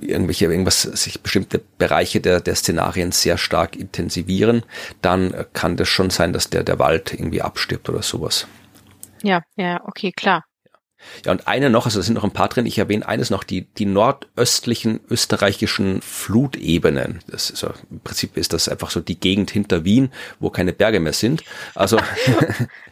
irgendwelche, irgendwas, sich bestimmte Bereiche der, der Szenarien sehr stark intensivieren, dann kann das schon sein, dass der, der Wald irgendwie abstirbt oder sowas. Ja, ja, okay, klar. Ja, und eine noch, also da sind noch ein paar drin, ich erwähne eines noch, die, die nordöstlichen österreichischen Flutebenen. Das ist, also im Prinzip ist das einfach so die Gegend hinter Wien, wo keine Berge mehr sind. Also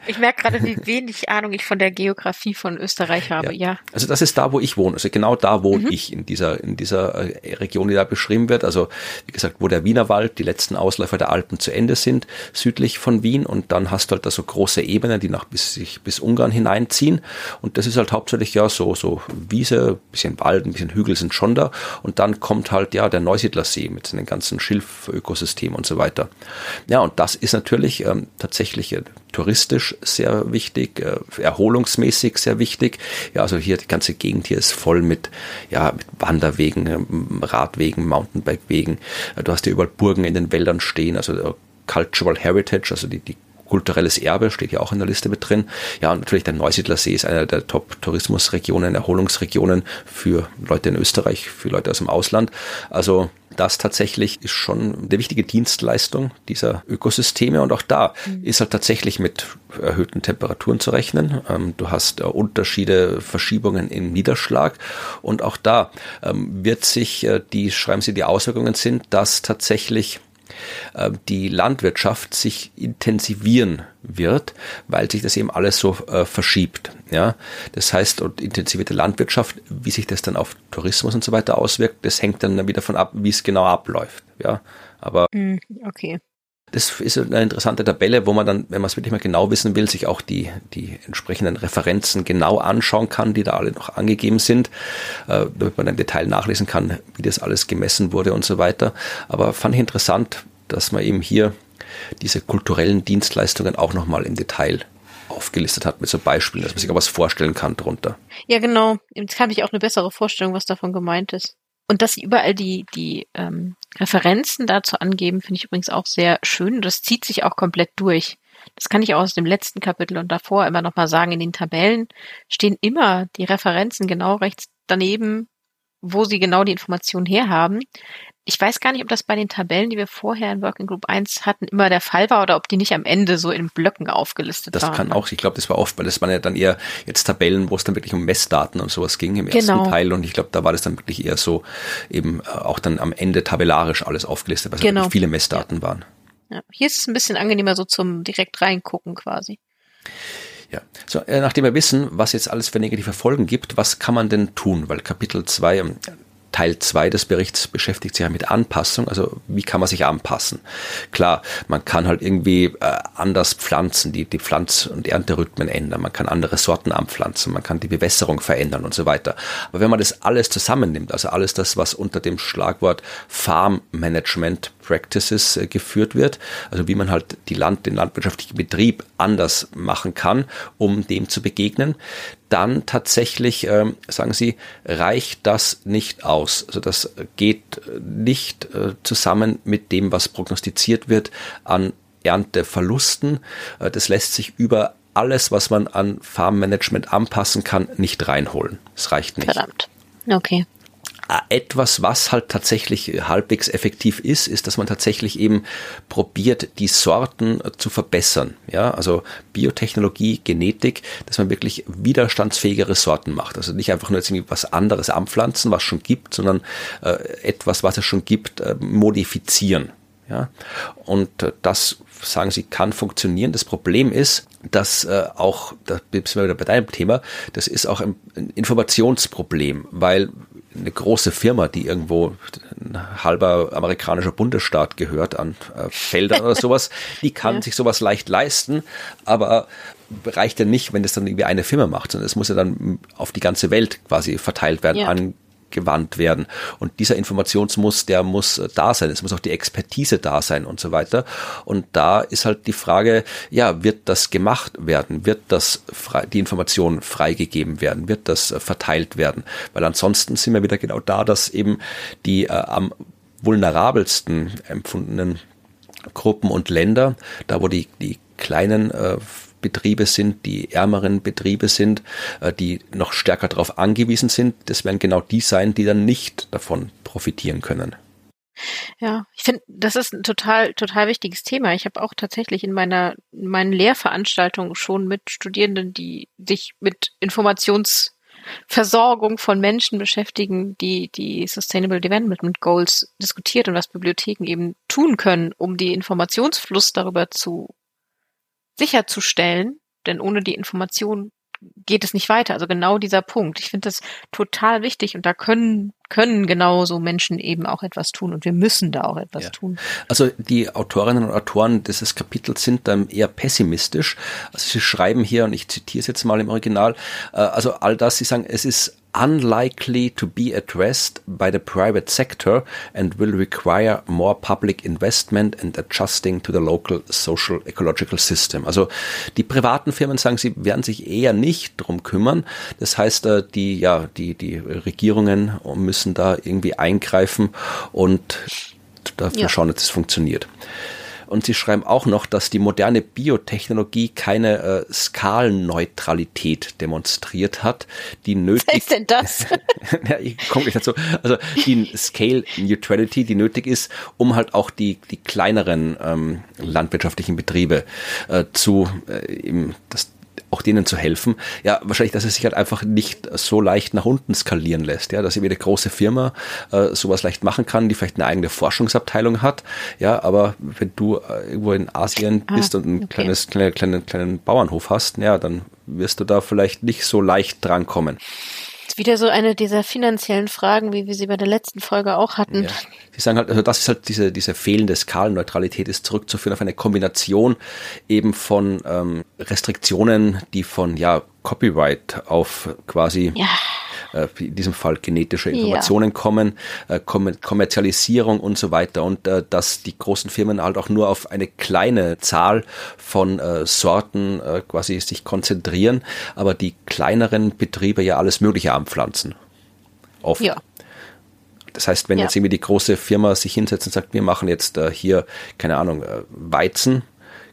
ich merke gerade, wie wenig Ahnung ich von der Geografie von Österreich habe, ja. ja. Also das ist da, wo ich wohne. Also genau da wohne mhm. ich in dieser, in dieser Region, die da beschrieben wird. Also wie gesagt, wo der Wienerwald, die letzten Ausläufer der Alpen zu Ende sind, südlich von Wien. Und dann hast du halt da so große Ebenen, die nach bis, sich bis Ungarn hineinziehen. Und das ist halt hauptsächlich ja so, so Wiese, bisschen Wald, ein bisschen Hügel sind schon da und dann kommt halt ja der Neusiedlersee mit seinen ganzen Schilfökosystemen und so weiter. Ja, und das ist natürlich ähm, tatsächlich äh, touristisch sehr wichtig, äh, erholungsmäßig sehr wichtig. Ja, also hier die ganze Gegend hier ist voll mit, ja, mit Wanderwegen, ähm, Radwegen, Mountainbikewegen. Äh, du hast ja überall Burgen in den Wäldern stehen, also äh, Cultural Heritage, also die, die kulturelles Erbe steht ja auch in der Liste mit drin. Ja, und natürlich der Neusiedlersee ist einer der Top-Tourismusregionen, Erholungsregionen für Leute in Österreich, für Leute aus dem Ausland. Also das tatsächlich ist schon eine wichtige Dienstleistung dieser Ökosysteme. Und auch da mhm. ist halt tatsächlich mit erhöhten Temperaturen zu rechnen. Ähm, du hast äh, Unterschiede, Verschiebungen im Niederschlag. Und auch da ähm, wird sich, äh, die schreiben sie, die Auswirkungen sind, dass tatsächlich die Landwirtschaft sich intensivieren wird, weil sich das eben alles so äh, verschiebt. Ja, das heißt, und intensivierte Landwirtschaft, wie sich das dann auf Tourismus und so weiter auswirkt, das hängt dann wieder davon ab, wie es genau abläuft. Ja, aber okay. Das ist eine interessante Tabelle, wo man dann, wenn man es wirklich mal genau wissen will, sich auch die, die entsprechenden Referenzen genau anschauen kann, die da alle noch angegeben sind, äh, damit man im Detail nachlesen kann, wie das alles gemessen wurde und so weiter. Aber fand ich interessant, dass man eben hier diese kulturellen Dienstleistungen auch nochmal im Detail aufgelistet hat mit so Beispielen, dass man sich auch was vorstellen kann drunter. Ja, genau. Jetzt habe ich auch eine bessere Vorstellung, was davon gemeint ist. Und dass sie überall die, die ähm, Referenzen dazu angeben, finde ich übrigens auch sehr schön. Und das zieht sich auch komplett durch. Das kann ich auch aus dem letzten Kapitel und davor immer nochmal sagen. In den Tabellen stehen immer die Referenzen genau rechts daneben, wo sie genau die Informationen herhaben. Ich weiß gar nicht, ob das bei den Tabellen, die wir vorher in Working Group eins hatten, immer der Fall war oder ob die nicht am Ende so in Blöcken aufgelistet waren. Das kann auch, ich glaube, das war oft, weil das waren ja dann eher jetzt Tabellen, wo es dann wirklich um Messdaten und sowas ging im ersten Teil und ich glaube, da war das dann wirklich eher so eben auch dann am Ende tabellarisch alles aufgelistet, weil es wirklich viele Messdaten waren. Ja. Hier ist es ein bisschen angenehmer so zum direkt reingucken quasi. Ja, so, äh, nachdem wir wissen, was jetzt alles für negative Folgen gibt, was kann man denn tun? Weil Kapitel zwei, ähm, Teil zwei des Berichts beschäftigt sich ja mit Anpassung, also wie kann man sich anpassen? Klar, man kann halt irgendwie äh, anders pflanzen, die, die Pflanz- und Ernterhythmen ändern, man kann andere Sorten anpflanzen, man kann die Bewässerung verändern und so weiter. Aber wenn man das alles zusammennimmt, also alles das, was unter dem Schlagwort Farm Management Practices äh, geführt wird, also wie man halt die Land, den landwirtschaftlichen Betrieb anders machen kann, um dem zu begegnen, dann tatsächlich, ähm, sagen Sie, reicht das nicht aus. Also das geht nicht äh, zusammen mit dem, was prognostiziert wird an Ernteverlusten. Äh, das lässt sich über alles, was man an Farmmanagement anpassen kann, nicht reinholen. Es reicht nicht. Verdammt. Okay. Etwas, was halt tatsächlich halbwegs effektiv ist, ist, dass man tatsächlich eben probiert, die Sorten zu verbessern. Ja, also Biotechnologie, Genetik, dass man wirklich widerstandsfähigere Sorten macht. Also nicht einfach nur jetzt irgendwie was anderes anpflanzen, was es schon gibt, sondern äh, etwas, was es schon gibt, äh, modifizieren. Ja, und äh, das, sagen Sie, kann funktionieren. Das Problem ist, dass äh, auch, da sind wir wieder bei deinem Thema, das ist auch ein Informationsproblem, weil eine große Firma, die irgendwo ein halber amerikanischer Bundesstaat gehört an äh, Feldern oder sowas, die kann ja sich sowas leicht leisten, aber reicht ja nicht, wenn das dann irgendwie eine Firma macht, sondern es muss ja dann auf die ganze Welt quasi verteilt werden, ja. an gewandt werden. Und dieser Informationsmuss, der muss da sein. Es muss auch die Expertise da sein und so weiter. Und da ist halt die Frage, ja, wird das gemacht werden? Wird das frei, die Information freigegeben werden? Wird das verteilt werden? Weil ansonsten sind wir wieder genau da, dass eben die äh, am vulnerabelsten empfundenen Gruppen und Länder, da wo die, die kleinen äh, Betriebe sind, die ärmeren Betriebe sind, die noch stärker darauf angewiesen sind. Das werden genau die sein, die dann nicht davon profitieren können. Ja, ich finde, das ist ein total, total wichtiges Thema. Ich habe auch tatsächlich in meiner, in meinen Lehrveranstaltungen schon mit Studierenden, die sich mit Informationsversorgung von Menschen beschäftigen, die die Sustainable Development Goals diskutiert und was Bibliotheken eben tun können, um den Informationsfluss darüber zu sicherzustellen, denn ohne die Information geht es nicht weiter. Also genau dieser Punkt. Ich finde das total wichtig und da können, können genauso Menschen eben auch etwas tun und wir müssen da auch etwas ja. tun. Also die Autorinnen und Autoren dieses Kapitels sind dann eher pessimistisch. Also sie schreiben hier, und ich zitiere es jetzt mal im Original, also all das, sie sagen, es ist unlikely to be addressed by the private sector and will require more public investment and adjusting to the local social ecological system. Also die privaten Firmen sagen, sie werden sich eher nicht drum kümmern. Das heißt, die, ja, die, die Regierungen müssen da irgendwie eingreifen und dafür ja. schauen, dass das funktioniert. Und sie schreiben auch noch, dass die moderne Biotechnologie keine äh, Skalenneutralität demonstriert hat, die nötig. Was heißt denn das? Ja, ich komme gleich dazu. Also die Scale Neutrality, die nötig ist, um halt auch die die kleineren ähm, landwirtschaftlichen Betriebe äh, zu äh, eben das auch denen zu helfen, ja, wahrscheinlich, dass es sich halt einfach nicht so leicht nach unten skalieren lässt, ja, dass eben eine große Firma äh, sowas leicht machen kann, die vielleicht eine eigene Forschungsabteilung hat, ja, aber wenn du äh, irgendwo in Asien bist ah, und ein okay. kleines, kleine, kleine, kleinen Bauernhof hast, ja, dann wirst du da vielleicht nicht so leicht drankommen. Wieder so eine dieser finanziellen Fragen, wie wir sie bei der letzten Folge auch hatten. Ja. Sie sagen halt, also das ist halt diese, diese fehlende Skalenneutralität ist zurückzuführen auf eine Kombination eben von ähm, Restriktionen, die von ja Copyright auf quasi ja. äh, in diesem Fall genetische Informationen ja. kommen, äh, Kom- Kommerzialisierung und so weiter und äh, dass die großen Firmen halt auch nur auf eine kleine Zahl von äh, Sorten äh, quasi sich konzentrieren, aber die kleineren Betriebe ja alles Mögliche anpflanzen. Oft. Ja. Das heißt, wenn ja. jetzt irgendwie die große Firma sich hinsetzt und sagt, wir machen jetzt äh, hier, keine Ahnung, äh, Weizen,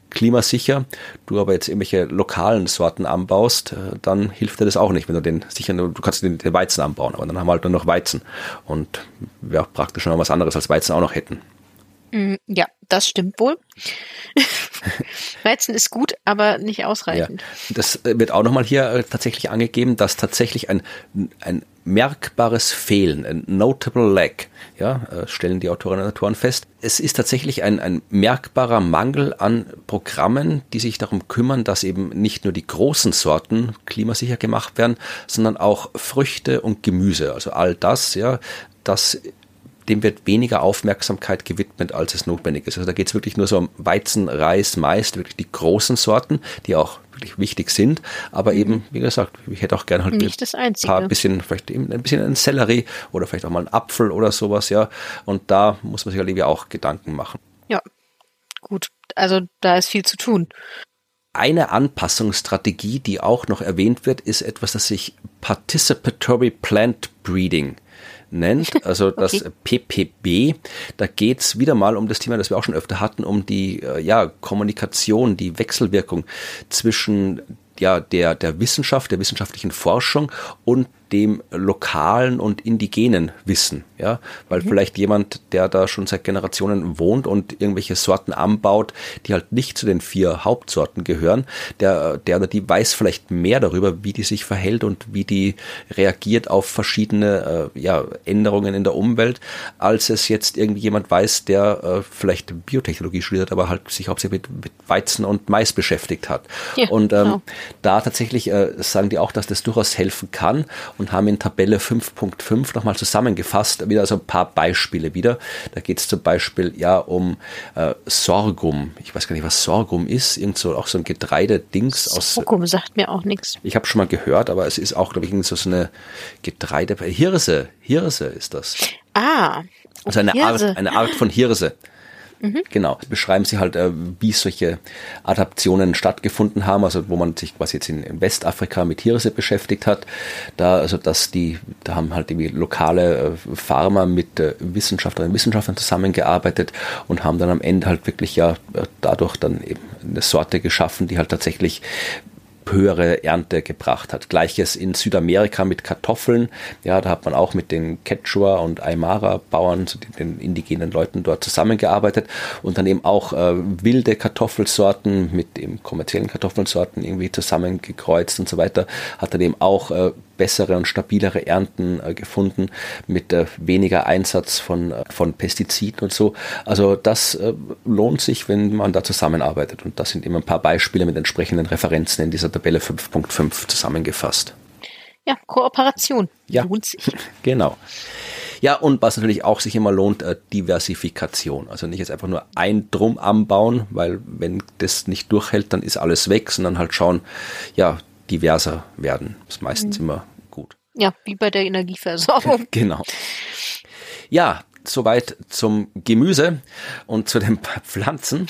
klimasicher, du aber jetzt irgendwelche lokalen Sorten anbaust, dann hilft dir das auch nicht, wenn du den sicher, du kannst den, den Weizen anbauen, aber dann haben wir halt nur noch Weizen und wäre auch praktisch noch was anderes als Weizen auch noch hätten. Ja, das stimmt wohl. Weizen ist gut, aber nicht ausreichend. Ja, das wird auch nochmal hier tatsächlich angegeben, dass tatsächlich ein, ein merkbares Fehlen, ein notable lack, ja, stellen die Autorinnen und Autoren fest. Es ist tatsächlich ein, ein merkbarer Mangel an Programmen, die sich darum kümmern, dass eben nicht nur die großen Sorten klimasicher gemacht werden, sondern auch Früchte und Gemüse. Also all das, ja, das dem wird weniger Aufmerksamkeit gewidmet, als es notwendig ist. Also da geht es wirklich nur so um Weizen, Reis, Mais, wirklich die großen Sorten, die auch wirklich wichtig sind. Aber mhm. eben, wie gesagt, ich hätte auch gerne halt nicht das Einzige. Ein paar bisschen, vielleicht eben ein bisschen einen Sellerie oder vielleicht auch mal einen Apfel oder sowas, ja. Und da muss man sich halt eben auch Gedanken machen. Ja, gut. Also da ist viel zu tun. Eine Anpassungsstrategie, die auch noch erwähnt wird, ist etwas, das sich Participatory Plant Breeding nennt, also das okay. P P B, da geht es wieder mal um das Thema, das wir auch schon öfter hatten, um die ja, Kommunikation, die Wechselwirkung zwischen ja, der, der Wissenschaft, der wissenschaftlichen Forschung und dem lokalen und indigenen Wissen, ja, weil mhm. vielleicht jemand, der da schon seit Generationen wohnt und irgendwelche Sorten anbaut, die halt nicht zu den vier Hauptsorten gehören, der, der oder die weiß vielleicht mehr darüber, wie die sich verhält und wie die reagiert auf verschiedene äh, ja, Änderungen in der Umwelt, als es jetzt irgendwie jemand weiß, der äh, vielleicht Biotechnologie studiert, aber halt sich hauptsächlich mit, mit Weizen und Mais beschäftigt hat. Ja, und ähm, genau. da tatsächlich äh, sagen die auch, dass das durchaus helfen kann. Und haben in Tabelle fünf Punkt fünf nochmal zusammengefasst, wieder so ein paar Beispiele wieder. Da geht es zum Beispiel ja um äh, Sorghum. Ich weiß gar nicht, was Sorghum ist. Irgend so auch so ein Getreidedings. Sorghum aus, sagt mir auch nichts. Ich habe schon mal gehört, aber es ist auch, glaube ich, so, so eine Getreide. Hirse, Hirse ist das. Ah, also eine Hirse. Art, eine Art von Hirse. Mhm. Genau. Beschreiben Sie halt, wie solche Adaptionen stattgefunden haben, also wo man sich quasi jetzt in Westafrika mit Hirse beschäftigt hat. Da, also dass die, da haben halt irgendwie lokale Farmer mit Wissenschaftlerinnen und Wissenschaftlern zusammengearbeitet und haben dann am Ende halt wirklich ja dadurch dann eben eine Sorte geschaffen, die halt tatsächlich höhere Ernte gebracht hat. Gleiches in Südamerika mit Kartoffeln. Ja, da hat man auch mit den Quechua und Aymara-Bauern, den indigenen Leuten dort zusammengearbeitet und dann eben auch äh, wilde Kartoffelsorten mit eben kommerziellen Kartoffelsorten irgendwie zusammengekreuzt und so weiter. Hat dann eben auch äh, bessere und stabilere Ernten äh, gefunden mit äh, weniger Einsatz von, äh, von Pestiziden und so. Also das äh, lohnt sich, wenn man da zusammenarbeitet. Und das sind eben ein paar Beispiele mit entsprechenden Referenzen in dieser Tabelle fünf Punkt fünf zusammengefasst. Ja, Kooperation ja. Lohnt sich. Genau. Ja, und was natürlich auch sich immer lohnt, äh, Diversifikation. Also nicht jetzt einfach nur ein Drum anbauen, weil wenn das nicht durchhält, dann ist alles weg, sondern halt schauen, ja, diverser werden. Ist meistens immer gut. Ja, wie bei der Energieversorgung. Genau. Ja, soweit zum Gemüse und zu den Pflanzen.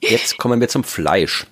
Jetzt kommen wir zum Fleisch.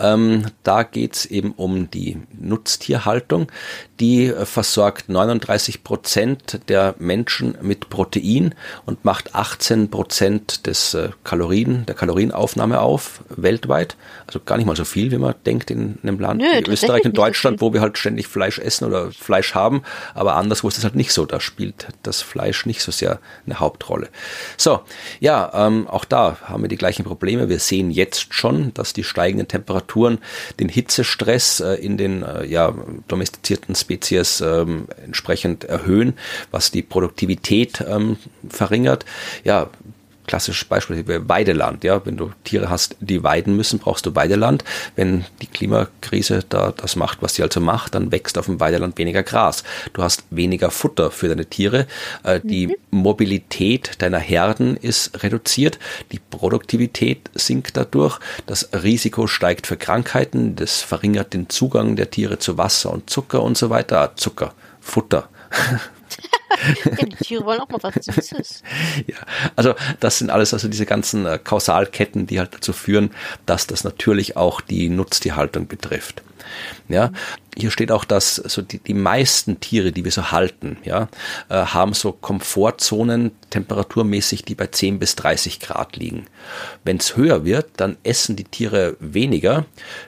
Ähm, da geht es eben um die Nutztierhaltung. Die äh, versorgt neununddreißig Prozent der Menschen mit Protein und macht achtzehn Prozent des äh, Kalorien, der Kalorienaufnahme auf weltweit. Also gar nicht mal so viel, wie man denkt in einem Land Nö, wie Österreich und Deutschland, so wo wir halt ständig Fleisch essen oder Fleisch haben. Aber anderswo ist das halt nicht so. Da spielt das Fleisch nicht so sehr eine Hauptrolle. So, ja, ähm, auch da haben wir die gleichen Probleme. Wir sehen jetzt schon, dass die steigenden Temperaturen, den Hitzestress äh, in den äh, ja, domestizierten Spezies ähm, entsprechend erhöhen, was die Produktivität ähm, verringert. Ja, klassisches Beispiel Weideland. Ja, wenn du Tiere hast, die weiden müssen, brauchst du Weideland. Wenn die Klimakrise da das macht, was sie also macht, dann wächst auf dem Weideland weniger Gras. Du hast weniger Futter für deine Tiere. Äh, die mhm. Mobilität deiner Herden ist reduziert. Die Produktivität sinkt dadurch. Das Risiko steigt für Krankheiten. Das verringert den Zugang der Tiere zu Wasser und Zucker und so weiter. Ah, Zucker, Futter. Ja, die Tiere wollen auch mal was Süßes. Ja, also das sind alles also diese ganzen äh, Kausalketten, die halt dazu führen, dass das natürlich auch die Nutztierhaltung betrifft. Ja, mhm. Hier steht auch, dass so die, die meisten Tiere, die wir so halten, ja, äh, haben so Komfortzonen temperaturmäßig, die bei zehn bis dreißig Grad liegen. Wenn es höher wird, dann essen die Tiere weniger,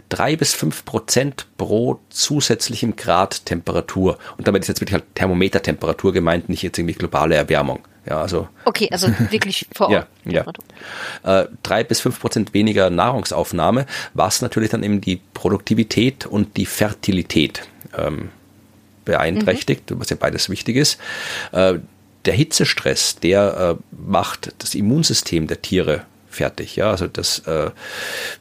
drei bis fünf Prozent pro zusätzlichem Grad Temperatur. Und damit ist jetzt wirklich halt Thermometertemperatur gemeint, nicht jetzt irgendwie globale Erwärmung. Ja, also okay, also wirklich vor Ort. Ja, ja. Äh, drei bis fünf Prozent weniger Nahrungsaufnahme, was natürlich dann eben die Produktivität und die Fertilität ähm, beeinträchtigt, mhm. was ja beides wichtig ist. Äh, der Hitzestress, der äh, macht das Immunsystem der Tiere fertig. Ja, also das äh,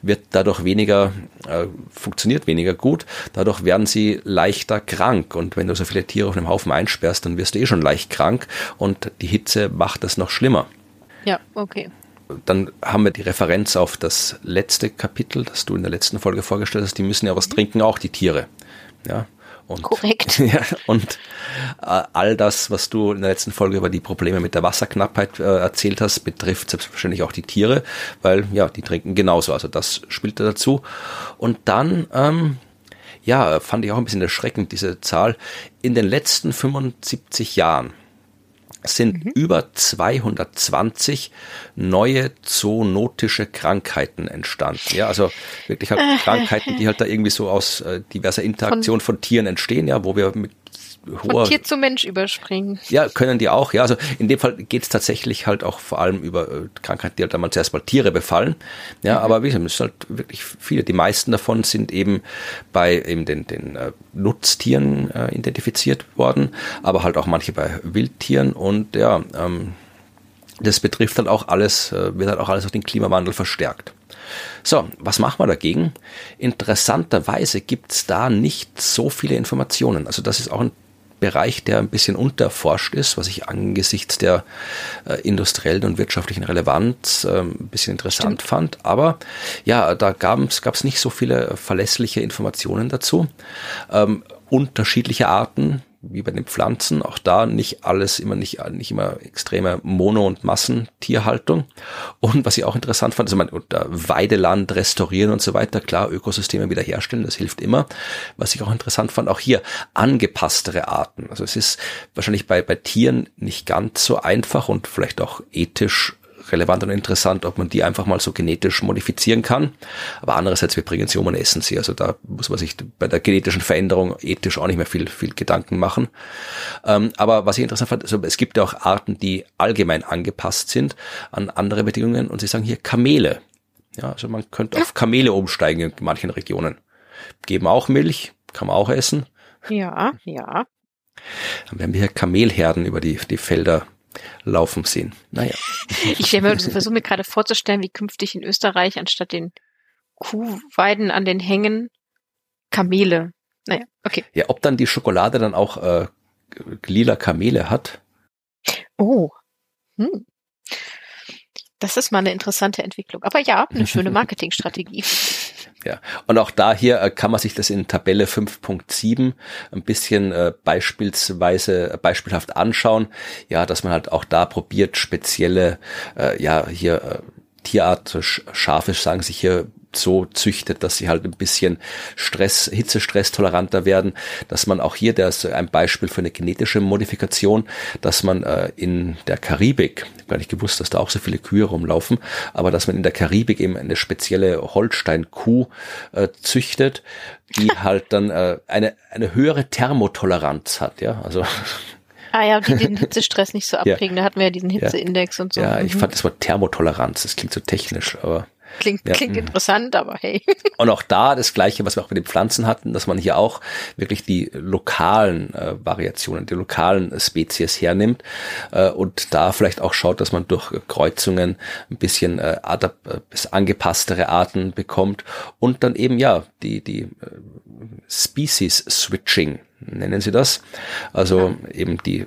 wird dadurch weniger, äh, funktioniert weniger gut. Dadurch werden sie leichter krank. Und wenn du so viele Tiere auf einem Haufen einsperrst, dann wirst du eh schon leicht krank. Und die Hitze macht das noch schlimmer. Ja, okay. Dann haben wir die Referenz auf das letzte Kapitel, das du in der letzten Folge vorgestellt hast. Die müssen ja was trinken, auch die Tiere. Ja. Und, korrekt. Ja, und äh, all das, was du in der letzten Folge über die Probleme mit der Wasserknappheit äh, erzählt hast, betrifft selbstverständlich auch die Tiere, weil ja, die trinken genauso. Also das spielt da dazu. Und dann, ähm, ja, fand ich auch ein bisschen erschreckend, diese Zahl. In den letzten fünfundsiebzig Jahren sind mhm. über zweihundertzwanzig neue zoonotische Krankheiten entstanden. Ja, also wirklich halt äh, Krankheiten, die halt da irgendwie so aus äh, diverser Interaktion von, von Tieren entstehen, ja, wo wir mit hoher... Von Tier zu Mensch überspringen. Ja, können die auch, ja. Also in dem Fall geht es tatsächlich halt auch vor allem über äh, Krankheiten, die halt damals erstmal Tiere befallen. Ja, mhm. aber wie gesagt, es sind halt wirklich viele. Die meisten davon sind eben bei eben den, den äh, Nutztieren äh, identifiziert worden, aber halt auch manche bei Wildtieren und ja, ähm, das betrifft halt auch alles, äh, wird halt auch alles auf den Klimawandel verstärkt. So, was machen wir dagegen? Interessanterweise gibt es da nicht so viele Informationen. Also das ist auch ein Bereich, der ein bisschen unterforscht ist, was ich angesichts der äh, industriellen und wirtschaftlichen Relevanz äh, ein bisschen interessant Stimmt. fand. Aber ja, da gab's, gab's nicht so viele verlässliche Informationen dazu. Ähm, unterschiedliche Arten, wie bei den Pflanzen, auch da nicht alles immer, nicht, nicht immer extreme Mono- und Massentierhaltung. Und was ich auch interessant fand, also man unter Weideland restaurieren und so weiter, klar, Ökosysteme wiederherstellen, das hilft immer. Was ich auch interessant fand, auch hier angepasstere Arten. Also es ist wahrscheinlich bei, bei Tieren nicht ganz so einfach und vielleicht auch ethisch relevant und interessant, ob man die einfach mal so genetisch modifizieren kann. Aber andererseits, wir bringen sie um und essen sie. Also da muss man sich bei der genetischen Veränderung ethisch auch nicht mehr viel viel Gedanken machen. Ähm, aber was ich interessant fand, also es gibt ja auch Arten, die allgemein angepasst sind an andere Bedingungen. Und sie sagen hier Kamele. Ja, also man könnte auf Kamele umsteigen in manchen Regionen. Geben auch Milch, kann man auch essen. Ja, ja. Dann werden wir hier Kamelherden über die, die Felder laufen sehen. Naja. Ich versuche mir gerade vorzustellen, wie künftig in Österreich anstatt den Kuhweiden an den Hängen Kamele. Naja, okay. Ja, ob dann die Schokolade dann auch äh, lila Kamele hat? Oh. Hm. Das ist mal eine interessante Entwicklung. Aber ja, eine schöne Marketingstrategie. Ja, und auch da hier äh, kann man sich das in Tabelle fünf Punkt sieben ein bisschen äh, beispielsweise äh, beispielhaft anschauen. Ja, dass man halt auch da probiert, spezielle, äh, ja, hier äh, Tierart, so Schafe, sagen sich hier, so züchtet, dass sie halt ein bisschen Stress, Hitzestress toleranter werden, dass man auch hier, da ist ein Beispiel für eine genetische Modifikation, dass man äh, in der Karibik, ich habe gar nicht gewusst, dass da auch so viele Kühe rumlaufen, aber dass man in der Karibik eben eine spezielle Holstein-Kuh äh, züchtet, die halt dann äh, eine eine höhere Thermotoleranz hat, ja, also ah ja, die den Hitzestress nicht so abkriegen, ja. Da hatten wir ja diesen Hitzeindex ja. Und so. Ja, ich mhm. fand das Wort Thermotoleranz, das klingt so technisch, aber Klingt, ja. klingt interessant, aber hey. Und auch da das Gleiche, was wir auch mit den Pflanzen hatten, dass man hier auch wirklich die lokalen äh, Variationen, die lokalen Spezies hernimmt äh, und da vielleicht auch schaut, dass man durch Kreuzungen ein bisschen äh, adap- bis angepasstere Arten bekommt und dann eben ja die die äh, Species Switching nennen sie das, also ja. eben die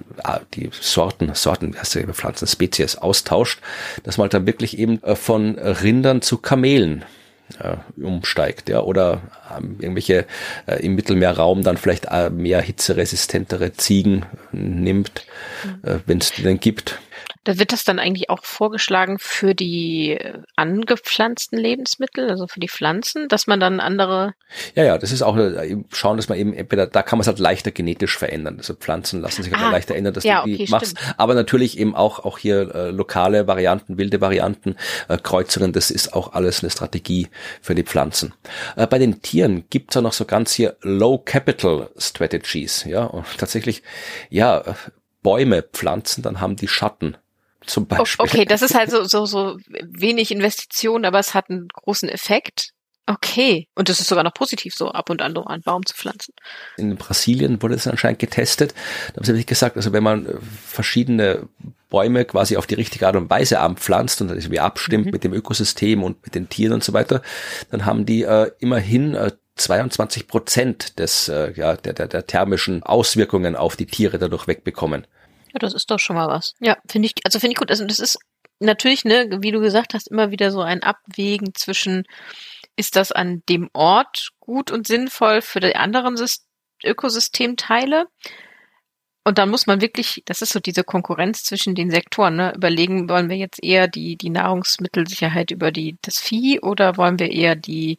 die Sorten, Sorten, wie heißt das, Pflanzen, Spezies austauscht, dass man halt dann wirklich eben von Rindern zu Kamelen äh, umsteigt, ja, oder irgendwelche äh, im Mittelmeerraum dann vielleicht mehr hitzeresistentere Ziegen nimmt, mhm. äh, wenn es die denn gibt. Da wird das dann eigentlich auch vorgeschlagen für die angepflanzten Lebensmittel, also für die Pflanzen, dass man dann andere... Ja, ja, das ist auch schauen, dass man eben entweder, da kann man es halt leichter genetisch verändern, also Pflanzen lassen sich halt ah, leichter ändern, dass ja, du die okay, machst, stimmt. Aber natürlich eben auch auch hier äh, lokale Varianten, wilde Varianten, äh, Kreuzungen, das ist auch alles eine Strategie für die Pflanzen. Äh, bei den Tieren gibt's auch noch so ganz hier Low-Capital-Strategies, ja, und tatsächlich, ja, Bäume pflanzen, dann haben die Schatten. Zum Beispiel. Okay, das ist halt so, so, so wenig Investition, aber es hat einen großen Effekt. Okay. Und das ist sogar noch positiv, so ab und an so einen Baum zu pflanzen. In Brasilien wurde das anscheinend getestet. Da haben sie wirklich gesagt, also wenn man verschiedene Bäume quasi auf die richtige Art und Weise anpflanzt und dann irgendwie abstimmt mhm. mit dem Ökosystem und mit den Tieren und so weiter, dann haben die äh, immerhin äh, zweiundzwanzig Prozent des, äh, ja, der, der, der thermischen Auswirkungen auf die Tiere dadurch wegbekommen. Ja, das ist doch schon mal was. Ja, finde ich, also finde ich gut. Also das ist natürlich, ne, wie du gesagt hast, immer wieder so ein Abwägen zwischen, ist das an dem Ort gut und sinnvoll für die anderen Syst- Ökosystemteile? Und dann muss man wirklich, das ist so diese Konkurrenz zwischen den Sektoren, ne? Überlegen, wollen wir jetzt eher die, die Nahrungsmittelsicherheit über die, das Vieh oder wollen wir eher die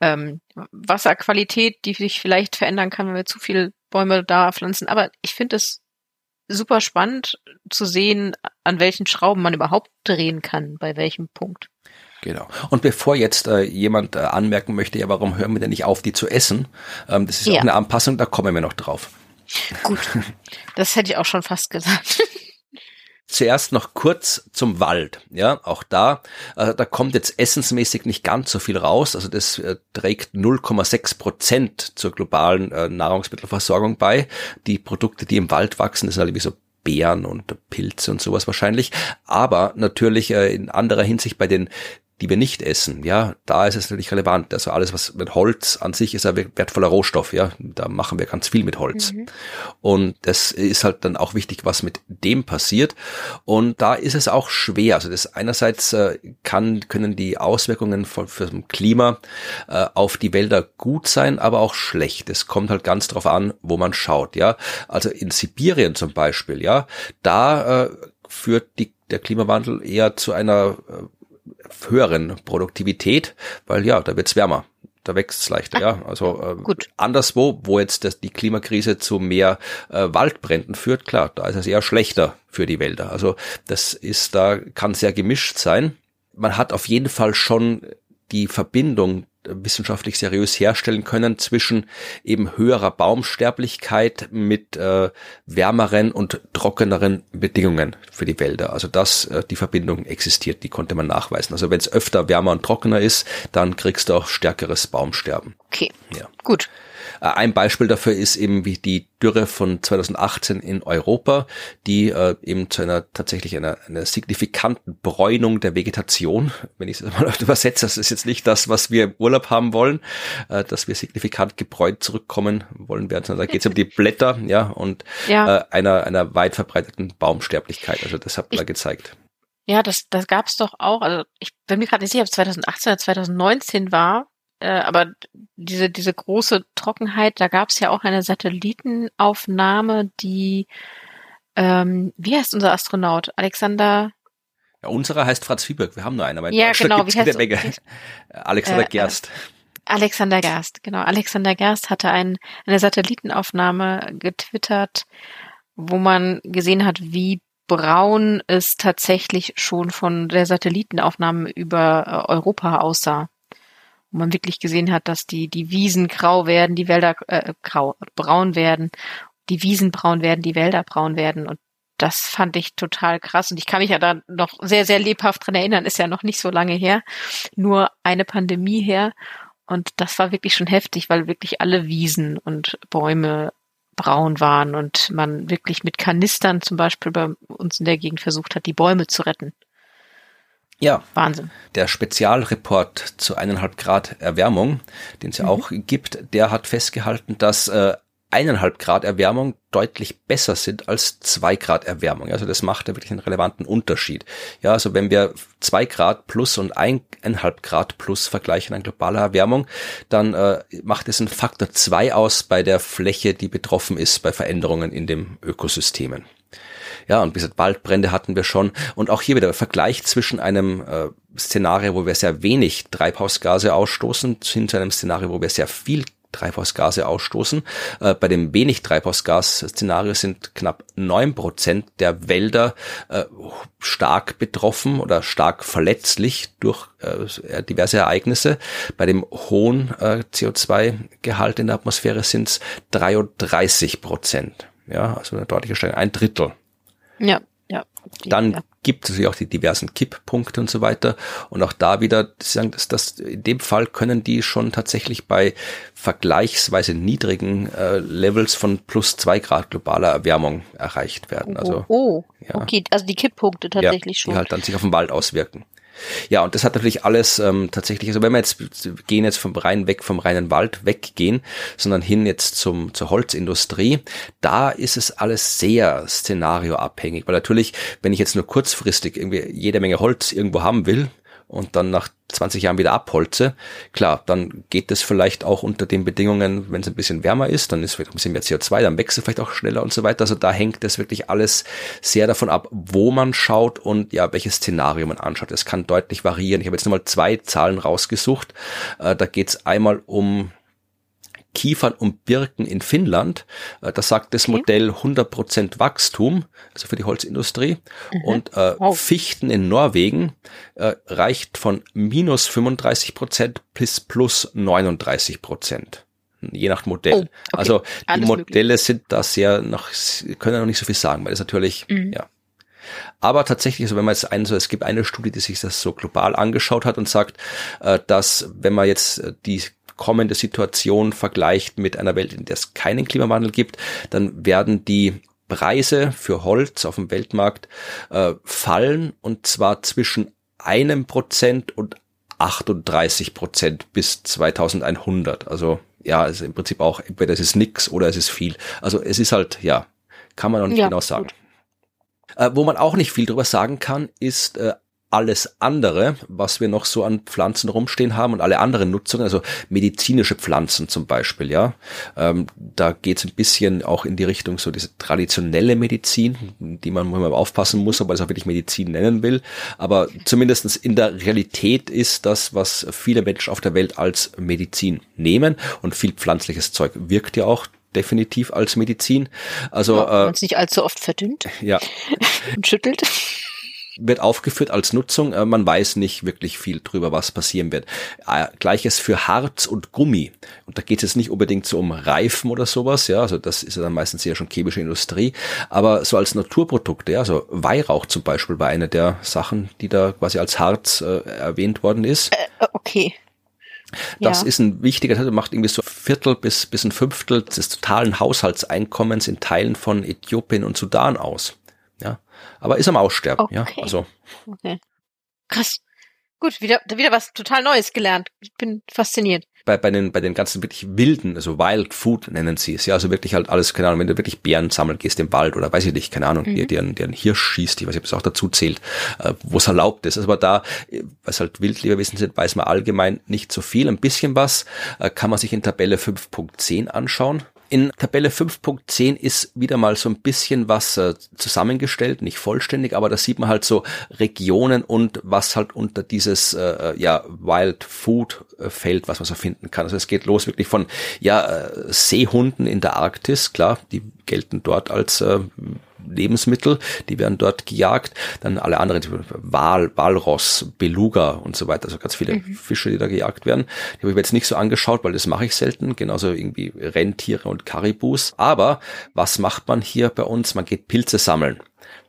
Ähm, Wasserqualität, die sich vielleicht verändern kann, wenn wir zu viele Bäume da pflanzen. Aber ich finde es super spannend zu sehen, an welchen Schrauben man überhaupt drehen kann, bei welchem Punkt. Genau. Und bevor jetzt äh, jemand äh, anmerken möchte, ja, warum hören wir denn nicht auf, die zu essen? Ähm, das ist ja auch eine Anpassung, da kommen wir noch drauf. Gut, das hätte ich auch schon fast gesagt. Zuerst noch kurz zum Wald, ja, auch da, äh, da kommt jetzt essensmäßig nicht ganz so viel raus, also das äh, trägt null Komma sechs Prozent zur globalen äh, Nahrungsmittelversorgung bei. Die Produkte, die im Wald wachsen, das sind halt wie so Beeren und Pilze und sowas wahrscheinlich, aber natürlich äh, in anderer Hinsicht bei den die wir nicht essen, ja, da ist es natürlich relevant. Also alles, was mit Holz an sich ist, ein wertvoller Rohstoff, ja, da machen wir ganz viel mit Holz. Mhm. Und das ist halt dann auch wichtig, was mit dem passiert. Und da ist es auch schwer. Also das einerseits kann, können die Auswirkungen von, für das Klima äh, auf die Wälder gut sein, aber auch schlecht. Es kommt halt ganz drauf an, wo man schaut, ja. Also in Sibirien zum Beispiel, ja, da äh, führt die, der Klimawandel eher zu einer äh, höheren Produktivität, weil ja, da wird's wärmer, da wächst es leichter. Ach, ja, also äh, gut. Anderswo, wo jetzt das, die Klimakrise zu mehr äh, Waldbränden führt, klar, da ist es eher schlechter für die Wälder. Also das ist, da kann sehr gemischt sein. Man hat auf jeden Fall schon die Verbindung wissenschaftlich seriös herstellen können zwischen eben höherer Baumsterblichkeit mit äh, wärmeren und trockeneren Bedingungen für die Wälder. Also dass äh, die Verbindung existiert, die konnte man nachweisen. Also wenn es öfter wärmer und trockener ist, dann kriegst du auch stärkeres Baumsterben. Okay, ja. Gut. Äh, ein Beispiel dafür ist eben wie die Dürre von zweitausendachtzehn in Europa, die äh, eben zu einer tatsächlich einer, einer signifikanten Bräunung der Vegetation, wenn ich es mal übersetze, das ist jetzt nicht das, was wir im Urlaub haben wollen, äh, dass wir signifikant gebräunt zurückkommen wollen werden, sondern da geht es um die Blätter, ja, und ja. Äh, einer einer weit verbreiteten Baumsterblichkeit, also das habt ihr da gezeigt. Ja, das das gab's doch auch, also ich bin mir gerade nicht sicher, ob es zweitausendachtzehn oder zweitausendneunzehn war. Aber diese diese große Trockenheit, da gab es ja auch eine Satellitenaufnahme, die, ähm, wie heißt unser Astronaut? Alexander? Ja, unserer heißt Franz Fieberg, wir haben nur einen, aber ja, genau, wie heißt Menge. Alexander äh, Gerst. Alexander Gerst, genau. Alexander Gerst hatte ein, eine Satellitenaufnahme getwittert, wo man gesehen hat, wie braun es tatsächlich schon von der Satellitenaufnahme über Europa aussah. Wo man wirklich gesehen hat, dass die die Wiesen grau werden, die Wälder äh, grau braun werden, die Wiesen braun werden, die Wälder braun werden. Und das fand ich total krass. Und ich kann mich ja da noch sehr, sehr lebhaft dran erinnern. Ist ja noch nicht so lange her, nur eine Pandemie her. Und das war wirklich schon heftig, weil wirklich alle Wiesen und Bäume braun waren und man wirklich mit Kanistern zum Beispiel bei uns in der Gegend versucht hat, die Bäume zu retten. Ja, Wahnsinn. Der Spezialreport zu eineinhalb Grad Erwärmung, den es ja mhm. auch gibt, der hat festgehalten, dass äh, eineinhalb Grad Erwärmung deutlich besser sind als zwei Grad Erwärmung. Also das macht ja wirklich einen relevanten Unterschied. Ja, also wenn wir zwei Grad plus und eineinhalb Grad plus vergleichen an globaler Erwärmung, dann äh, macht es einen Faktor zwei aus bei der Fläche, die betroffen ist bei Veränderungen in den Ökosystemen. Ja, und wie gesagt, Waldbrände hatten wir schon. Und auch hier wieder der Vergleich zwischen einem äh, Szenario, wo wir sehr wenig Treibhausgase ausstoßen, hin zu einem Szenario, wo wir sehr viel Treibhausgase ausstoßen. Äh, bei dem wenig Treibhausgas-Szenario sind knapp neun Prozent der Wälder äh, stark betroffen oder stark verletzlich durch äh, diverse Ereignisse. Bei dem hohen äh, C O zwei Gehalt in der Atmosphäre sind es dreiunddreißig Prozent. Ja, also eine deutliche Steigerung, ein Drittel. Ja, ja. Dann ja. gibt es natürlich auch die diversen Kipppunkte und so weiter. Und auch da wieder, sagen, dass das, in dem Fall können die schon tatsächlich bei vergleichsweise niedrigen äh, Levels von plus zwei Grad globaler Erwärmung erreicht werden. Also, oh, oh. Ja. Okay, also die Kipppunkte tatsächlich ja, schon. Die halt dann sich auf den Wald auswirken. Ja, und das hat natürlich alles ähm, tatsächlich, also wenn wir jetzt wir gehen jetzt vom reinen weg, vom reinen Wald weggehen, sondern hin jetzt zum zur Holzindustrie, da ist es alles sehr szenarioabhängig, weil natürlich, wenn ich jetzt nur kurzfristig irgendwie jede Menge Holz irgendwo haben will und dann nach zwanzig Jahren wieder abholze, klar, dann geht das vielleicht auch unter den Bedingungen, wenn es ein bisschen wärmer ist, dann ist vielleicht ein bisschen mehr C O zwei, dann wächst es vielleicht auch schneller und so weiter. Also da hängt das wirklich alles sehr davon ab, wo man schaut und ja, welches Szenario man anschaut. Das kann deutlich variieren. Ich habe jetzt nochmal zwei Zahlen rausgesucht. Da geht es einmal um Kiefern und Birken in Finnland. Das sagt das okay. Modell hundert Prozent Wachstum, also für die Holzindustrie. Mhm. Und äh, wow. Fichten in Norwegen äh, reicht von minus fünfunddreißig Prozent bis plus neununddreißig Prozent. Je nach Modell. Oh, okay. Also die Alles Modelle möglich. Sind da sehr noch, können ja noch nicht so viel sagen, weil es natürlich, mhm. ja. Aber tatsächlich, also wenn man jetzt einen, so, es gibt eine Studie, die sich das so global angeschaut hat und sagt, äh, dass wenn man jetzt äh, die kommende Situation vergleicht mit einer Welt, in der es keinen Klimawandel gibt, dann werden die Preise für Holz auf dem Weltmarkt äh, fallen und zwar zwischen einem Prozent und achtunddreißig Prozent bis zweitausendeinhundert. Also ja, also im Prinzip auch, entweder es ist nix oder es ist viel. Also es ist halt, ja, kann man noch nicht ja, genau sagen. Äh, wo man auch nicht viel drüber sagen kann, ist äh, alles andere, was wir noch so an Pflanzen rumstehen haben und alle anderen Nutzungen, also medizinische Pflanzen zum Beispiel, ja. Ähm, da geht's ein bisschen auch in die Richtung so diese traditionelle Medizin, die man immer aufpassen muss, ob man das auch wirklich Medizin nennen will. Aber zumindestens in der Realität ist das, was viele Menschen auf der Welt als Medizin nehmen, und viel pflanzliches Zeug wirkt ja auch definitiv als Medizin. Also ja, wenn man es nicht allzu oft verdünnt ja. und schüttelt. Wird aufgeführt als Nutzung. Man weiß nicht wirklich viel drüber, was passieren wird. Gleiches für Harz und Gummi. Und da geht es jetzt nicht unbedingt so um Reifen oder sowas. Ja, also das ist ja dann meistens eher schon chemische Industrie. Aber so als Naturprodukte, ja, also Weihrauch zum Beispiel war eine der Sachen, die da quasi als Harz äh, erwähnt worden ist. Äh, okay. Das ja. ist ein wichtiger Teil, macht irgendwie so ein Viertel bis, bis ein Fünftel des totalen Haushaltseinkommens in Teilen von Äthiopien und Sudan aus. Ja, aber ist am Aussterben, okay. ja, also. Okay. Krass. Gut, wieder, wieder was total Neues gelernt. Ich bin fasziniert. Bei, bei den, bei den ganzen wirklich wilden, also Wild Food nennen sie es, ja, also wirklich halt alles, keine Ahnung, wenn du wirklich Beeren sammeln gehst im Wald oder weiß ich nicht, keine Ahnung, mhm. dir, dir, einen, dir einen Hirsch schießt, ich weiß nicht, ob es auch dazu zählt, äh, wo es erlaubt ist. Also aber da, was halt Wildlebewesen sind, weiß man allgemein nicht so viel, ein bisschen was, äh, kann man sich in Tabelle fünf Punkt zehn anschauen. In Tabelle fünf Punkt zehn ist wieder mal so ein bisschen was äh, zusammengestellt, nicht vollständig, aber da sieht man halt so Regionen und was halt unter dieses äh, ja Wild Food fällt, was man so finden kann. Also es geht los wirklich von ja äh, Seehunden in der Arktis, klar, die gelten dort als äh, Lebensmittel, die werden dort gejagt, dann alle anderen, Wal, Walross, Beluga und so weiter, also ganz viele mhm. Fische, die da gejagt werden. Die habe ich mir jetzt nicht so angeschaut, weil das mache ich selten, genauso irgendwie Rentiere und Karibus. Aber was macht man hier bei uns? Man geht Pilze sammeln.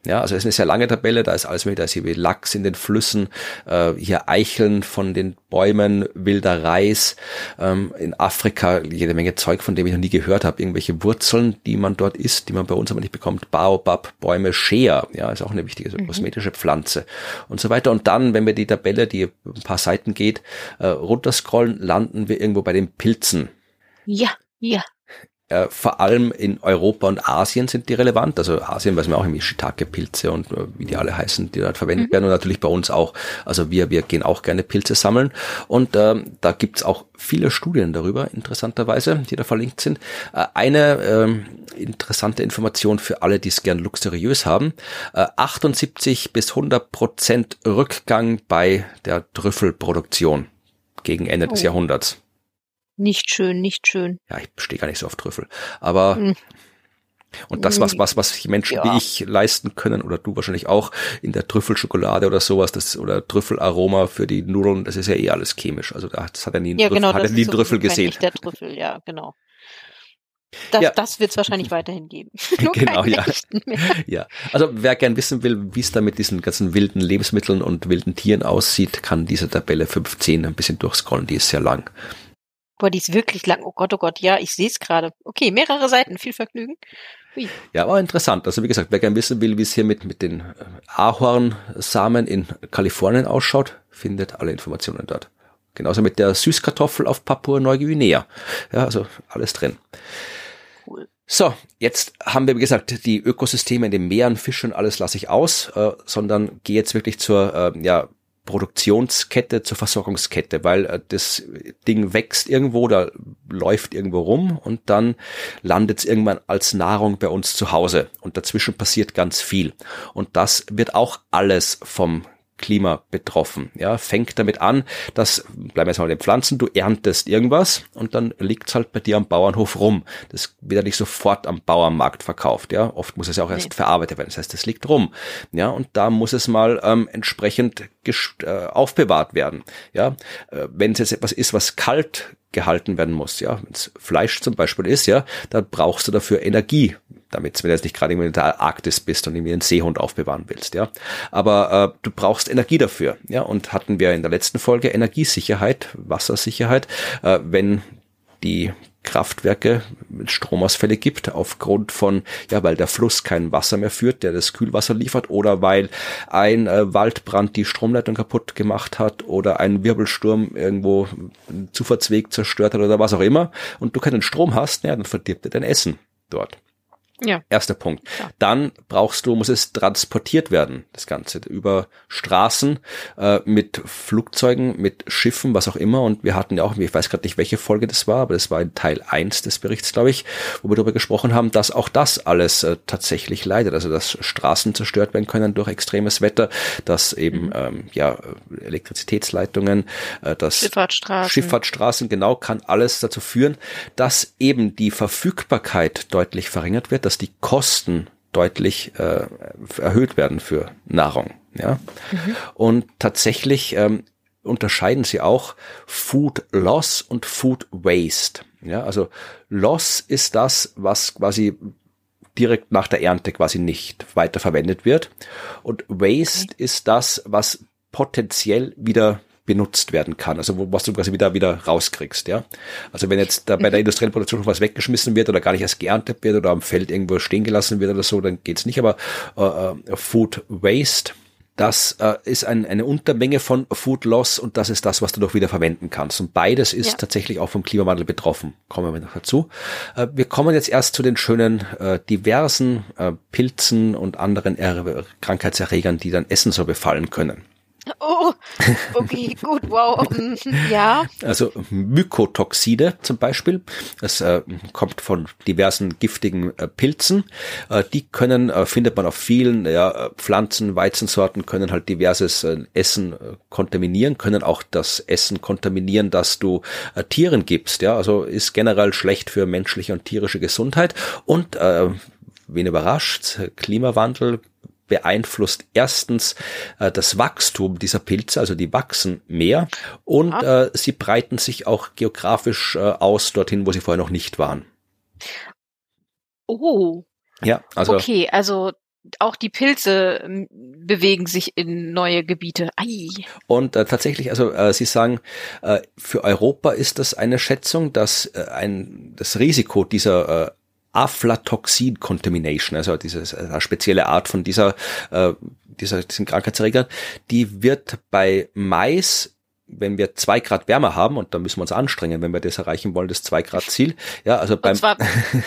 Ja, also es ist eine sehr lange Tabelle, da ist alles mögliche, da ist hier wie Lachs in den Flüssen, äh, hier Eicheln von den Bäumen, wilder Reis, ähm, in Afrika jede Menge Zeug, von dem ich noch nie gehört habe, irgendwelche Wurzeln, die man dort isst, die man bei uns aber nicht bekommt, Baobab, Bäume, Shea, ja, ist auch eine wichtige so mhm. kosmetische Pflanze und so weiter. Und dann, wenn wir die Tabelle, die ein paar Seiten geht, äh, runterscrollen, landen wir irgendwo bei den Pilzen. Ja, ja. Äh, vor allem in Europa und Asien sind die relevant. Also Asien weiß man auch, irgendwie Shiitake-Pilze und äh, wie die alle heißen, die dort verwendet mhm. werden, und natürlich bei uns auch. Also wir wir gehen auch gerne Pilze sammeln, und ähm, da gibt's auch viele Studien darüber, interessanterweise, die da verlinkt sind. Äh, eine ähm, interessante Information für alle, die es gern luxuriös haben. Äh, achtundsiebzig bis hundert Prozent Rückgang bei der Trüffelproduktion gegen Ende oh. des Jahrhunderts. Nicht schön, nicht schön. Ja, ich stehe gar nicht so auf Trüffel. Aber hm. und das, was was was Menschen ja. wie ich leisten können, oder du wahrscheinlich auch, in der Trüffelschokolade oder sowas, das oder Trüffelaroma für die Nudeln, das ist ja eh alles chemisch. Also das hat er nie einen ja, Trüffel, genau, hat er nie so Trüffel gesehen. Nicht der Trüffel, ja, genau. Das, ja. das wird es wahrscheinlich weiterhin geben. Nur genau, ja. ja. Also wer gern wissen will, wie es da mit diesen ganzen wilden Lebensmitteln und wilden Tieren aussieht, kann diese Tabelle fünfzehn ein bisschen durchscrollen, die ist sehr lang. Boah, die ist wirklich lang. Oh Gott, oh Gott, ja, ich sehe es gerade. Okay, mehrere Seiten, viel Vergnügen. Ui. Ja, aber interessant. Also wie gesagt, wer gerne wissen will, wie es hier mit, mit den Ahornsamen in Kalifornien ausschaut, findet alle Informationen dort. Genauso mit der Süßkartoffel auf Papua-Neuguinea. Ja, also alles drin. Cool. So, jetzt haben wir, wie gesagt, die Ökosysteme in den Meeren, Fische und alles lasse ich aus, äh, sondern gehe jetzt wirklich zur, äh, ja, Produktionskette zur Versorgungskette, weil äh, das Ding wächst irgendwo, da läuft irgendwo rum, und dann landet es irgendwann als Nahrung bei uns zu Hause, und dazwischen passiert ganz viel, und das wird auch alles vom Klima betroffen. Ja, fängt damit an, dass, bleiben wir jetzt mal bei den Pflanzen, du erntest irgendwas und dann liegt's halt bei dir am Bauernhof rum. Das wird ja nicht sofort am Bauernmarkt verkauft. Ja, oft muss es ja auch erst nee. verarbeitet werden. Das heißt, es liegt rum. Ja, und da muss es mal ähm, entsprechend gest- äh, aufbewahrt werden. Ja, äh, wenn es jetzt etwas ist, was kalt gehalten werden muss, ja, wenn es Fleisch zum Beispiel ist, ja, dann brauchst du dafür Energie, damit, wenn du jetzt nicht gerade in der Arktis bist und irgendwie einen Seehund aufbewahren willst, ja, aber äh, du brauchst Energie dafür, ja, und hatten wir in der letzten Folge Energiesicherheit, Wassersicherheit, äh, wenn die Kraftwerke mit Stromausfälle gibt, aufgrund von, ja, weil der Fluss kein Wasser mehr führt, der das Kühlwasser liefert, oder weil ein äh, Waldbrand die Stromleitung kaputt gemacht hat oder ein Wirbelsturm irgendwo einen Zufahrtsweg zerstört hat oder was auch immer, und du keinen Strom hast, ja, dann verdirbt dir dein Essen dort. Ja. Erster Punkt. Ja. Dann brauchst du, muss es transportiert werden, das Ganze, über Straßen, äh, mit Flugzeugen, mit Schiffen, was auch immer. Und wir hatten ja auch, ich weiß gerade nicht, welche Folge das war, aber das war in Teil eins des Berichts, glaube ich, wo wir darüber gesprochen haben, dass auch das alles äh, tatsächlich leidet. Also, dass Straßen zerstört werden können durch extremes Wetter, dass eben, ähm, ja, Elektrizitätsleitungen, äh, dass Schifffahrtsstraßen. Schifffahrtsstraßen, genau, kann alles dazu führen, dass eben die Verfügbarkeit deutlich verringert wird, dass die Kosten deutlich äh, erhöht werden für Nahrung. Ja? Mhm. Und tatsächlich ähm, unterscheiden sie auch Food Loss und Food Waste. Ja? Also Loss ist das, was quasi direkt nach der Ernte quasi nicht weiterverwendet wird. Und Waste okay. ist das, was potenziell wieder benutzt werden kann, also wo, was du quasi wieder wieder rauskriegst, ja. Also wenn jetzt da bei der industriellen Produktion was weggeschmissen wird oder gar nicht erst geerntet wird oder am Feld irgendwo stehen gelassen wird oder so, dann geht's nicht. Aber äh, Food Waste, das äh, ist ein, eine Untermenge von Food Loss, und das ist das, was du doch wieder verwenden kannst. Und beides ist ja. tatsächlich auch vom Klimawandel betroffen. Kommen wir noch dazu. Äh, wir kommen jetzt erst zu den schönen äh, diversen äh, Pilzen und anderen er- Krankheitserregern, die dann Essen so befallen können. Oh, okay, gut, wow, ja. Also Mykotoxide zum Beispiel, das äh, kommt von diversen giftigen äh, Pilzen. Äh, die können, äh, findet man auf vielen ja, Pflanzen, Weizensorten, können halt diverses äh, Essen äh, kontaminieren, können auch das Essen kontaminieren, das du äh, Tieren gibst. Ja, also ist generell schlecht für menschliche und tierische Gesundheit. Und, äh, wen überrascht, Klimawandel beeinflusst erstens äh, das Wachstum dieser Pilze, also die wachsen mehr, und ja. äh, sie breiten sich auch geografisch äh, aus dorthin, wo sie vorher noch nicht waren. Oh. Ja, also. Okay, also auch die Pilze m- bewegen sich in neue Gebiete. Ai. Und äh, tatsächlich, also äh, Sie sagen, äh, für Europa ist das eine Schätzung, dass äh, ein das Risiko dieser äh, Aflatoxin Contamination, also diese spezielle Art von dieser, äh, dieser, diesen Krankheitserregern, die wird bei Mais, wenn wir zwei Grad wärmer haben, und da müssen wir uns anstrengen, wenn wir das erreichen wollen, das zwei Grad Ziel, ja, also beim, und zwar,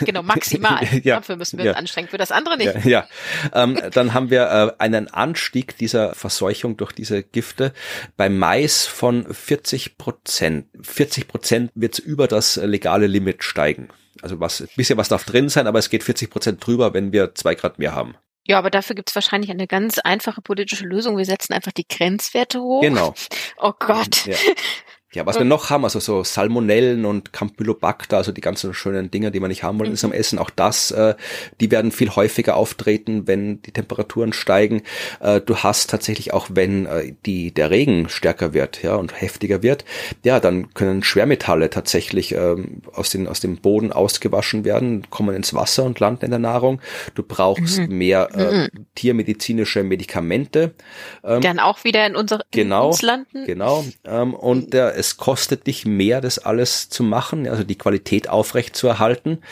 genau, maximal, ja, dafür müssen wir ja. uns anstrengen, für das andere nicht. Ja, ja. Ähm, dann haben wir äh, einen Anstieg dieser Verseuchung durch diese Gifte beim Mais von vierzig Prozent. vierzig Prozent wird's über das legale Limit steigen. Also was, ein bisschen was darf drin sein, aber es geht vierzig Prozent drüber, wenn wir zwei Grad mehr haben. Ja, aber dafür gibt's wahrscheinlich eine ganz einfache politische Lösung. Wir setzen einfach die Grenzwerte hoch. Genau. Oh Gott. Ja. Ja, was wir noch haben, also so Salmonellen und Campylobacter, also die ganzen schönen Dinger, die wir nicht haben wollen, mhm. ist am Essen. Auch das, äh, die werden viel häufiger auftreten, wenn die Temperaturen steigen. Äh, du hast tatsächlich auch, wenn äh, die der Regen stärker wird, ja, und heftiger wird, ja, dann können Schwermetalle tatsächlich äh, aus den aus dem Boden ausgewaschen werden, kommen ins Wasser und landen in der Nahrung. Du brauchst mhm. mehr äh, mhm. tiermedizinische Medikamente. Ähm, dann auch wieder in unsere genau, in uns landen. Genau. Ähm, und der es kostet dich mehr, das alles zu machen, also die Qualität aufrecht zu erhalten.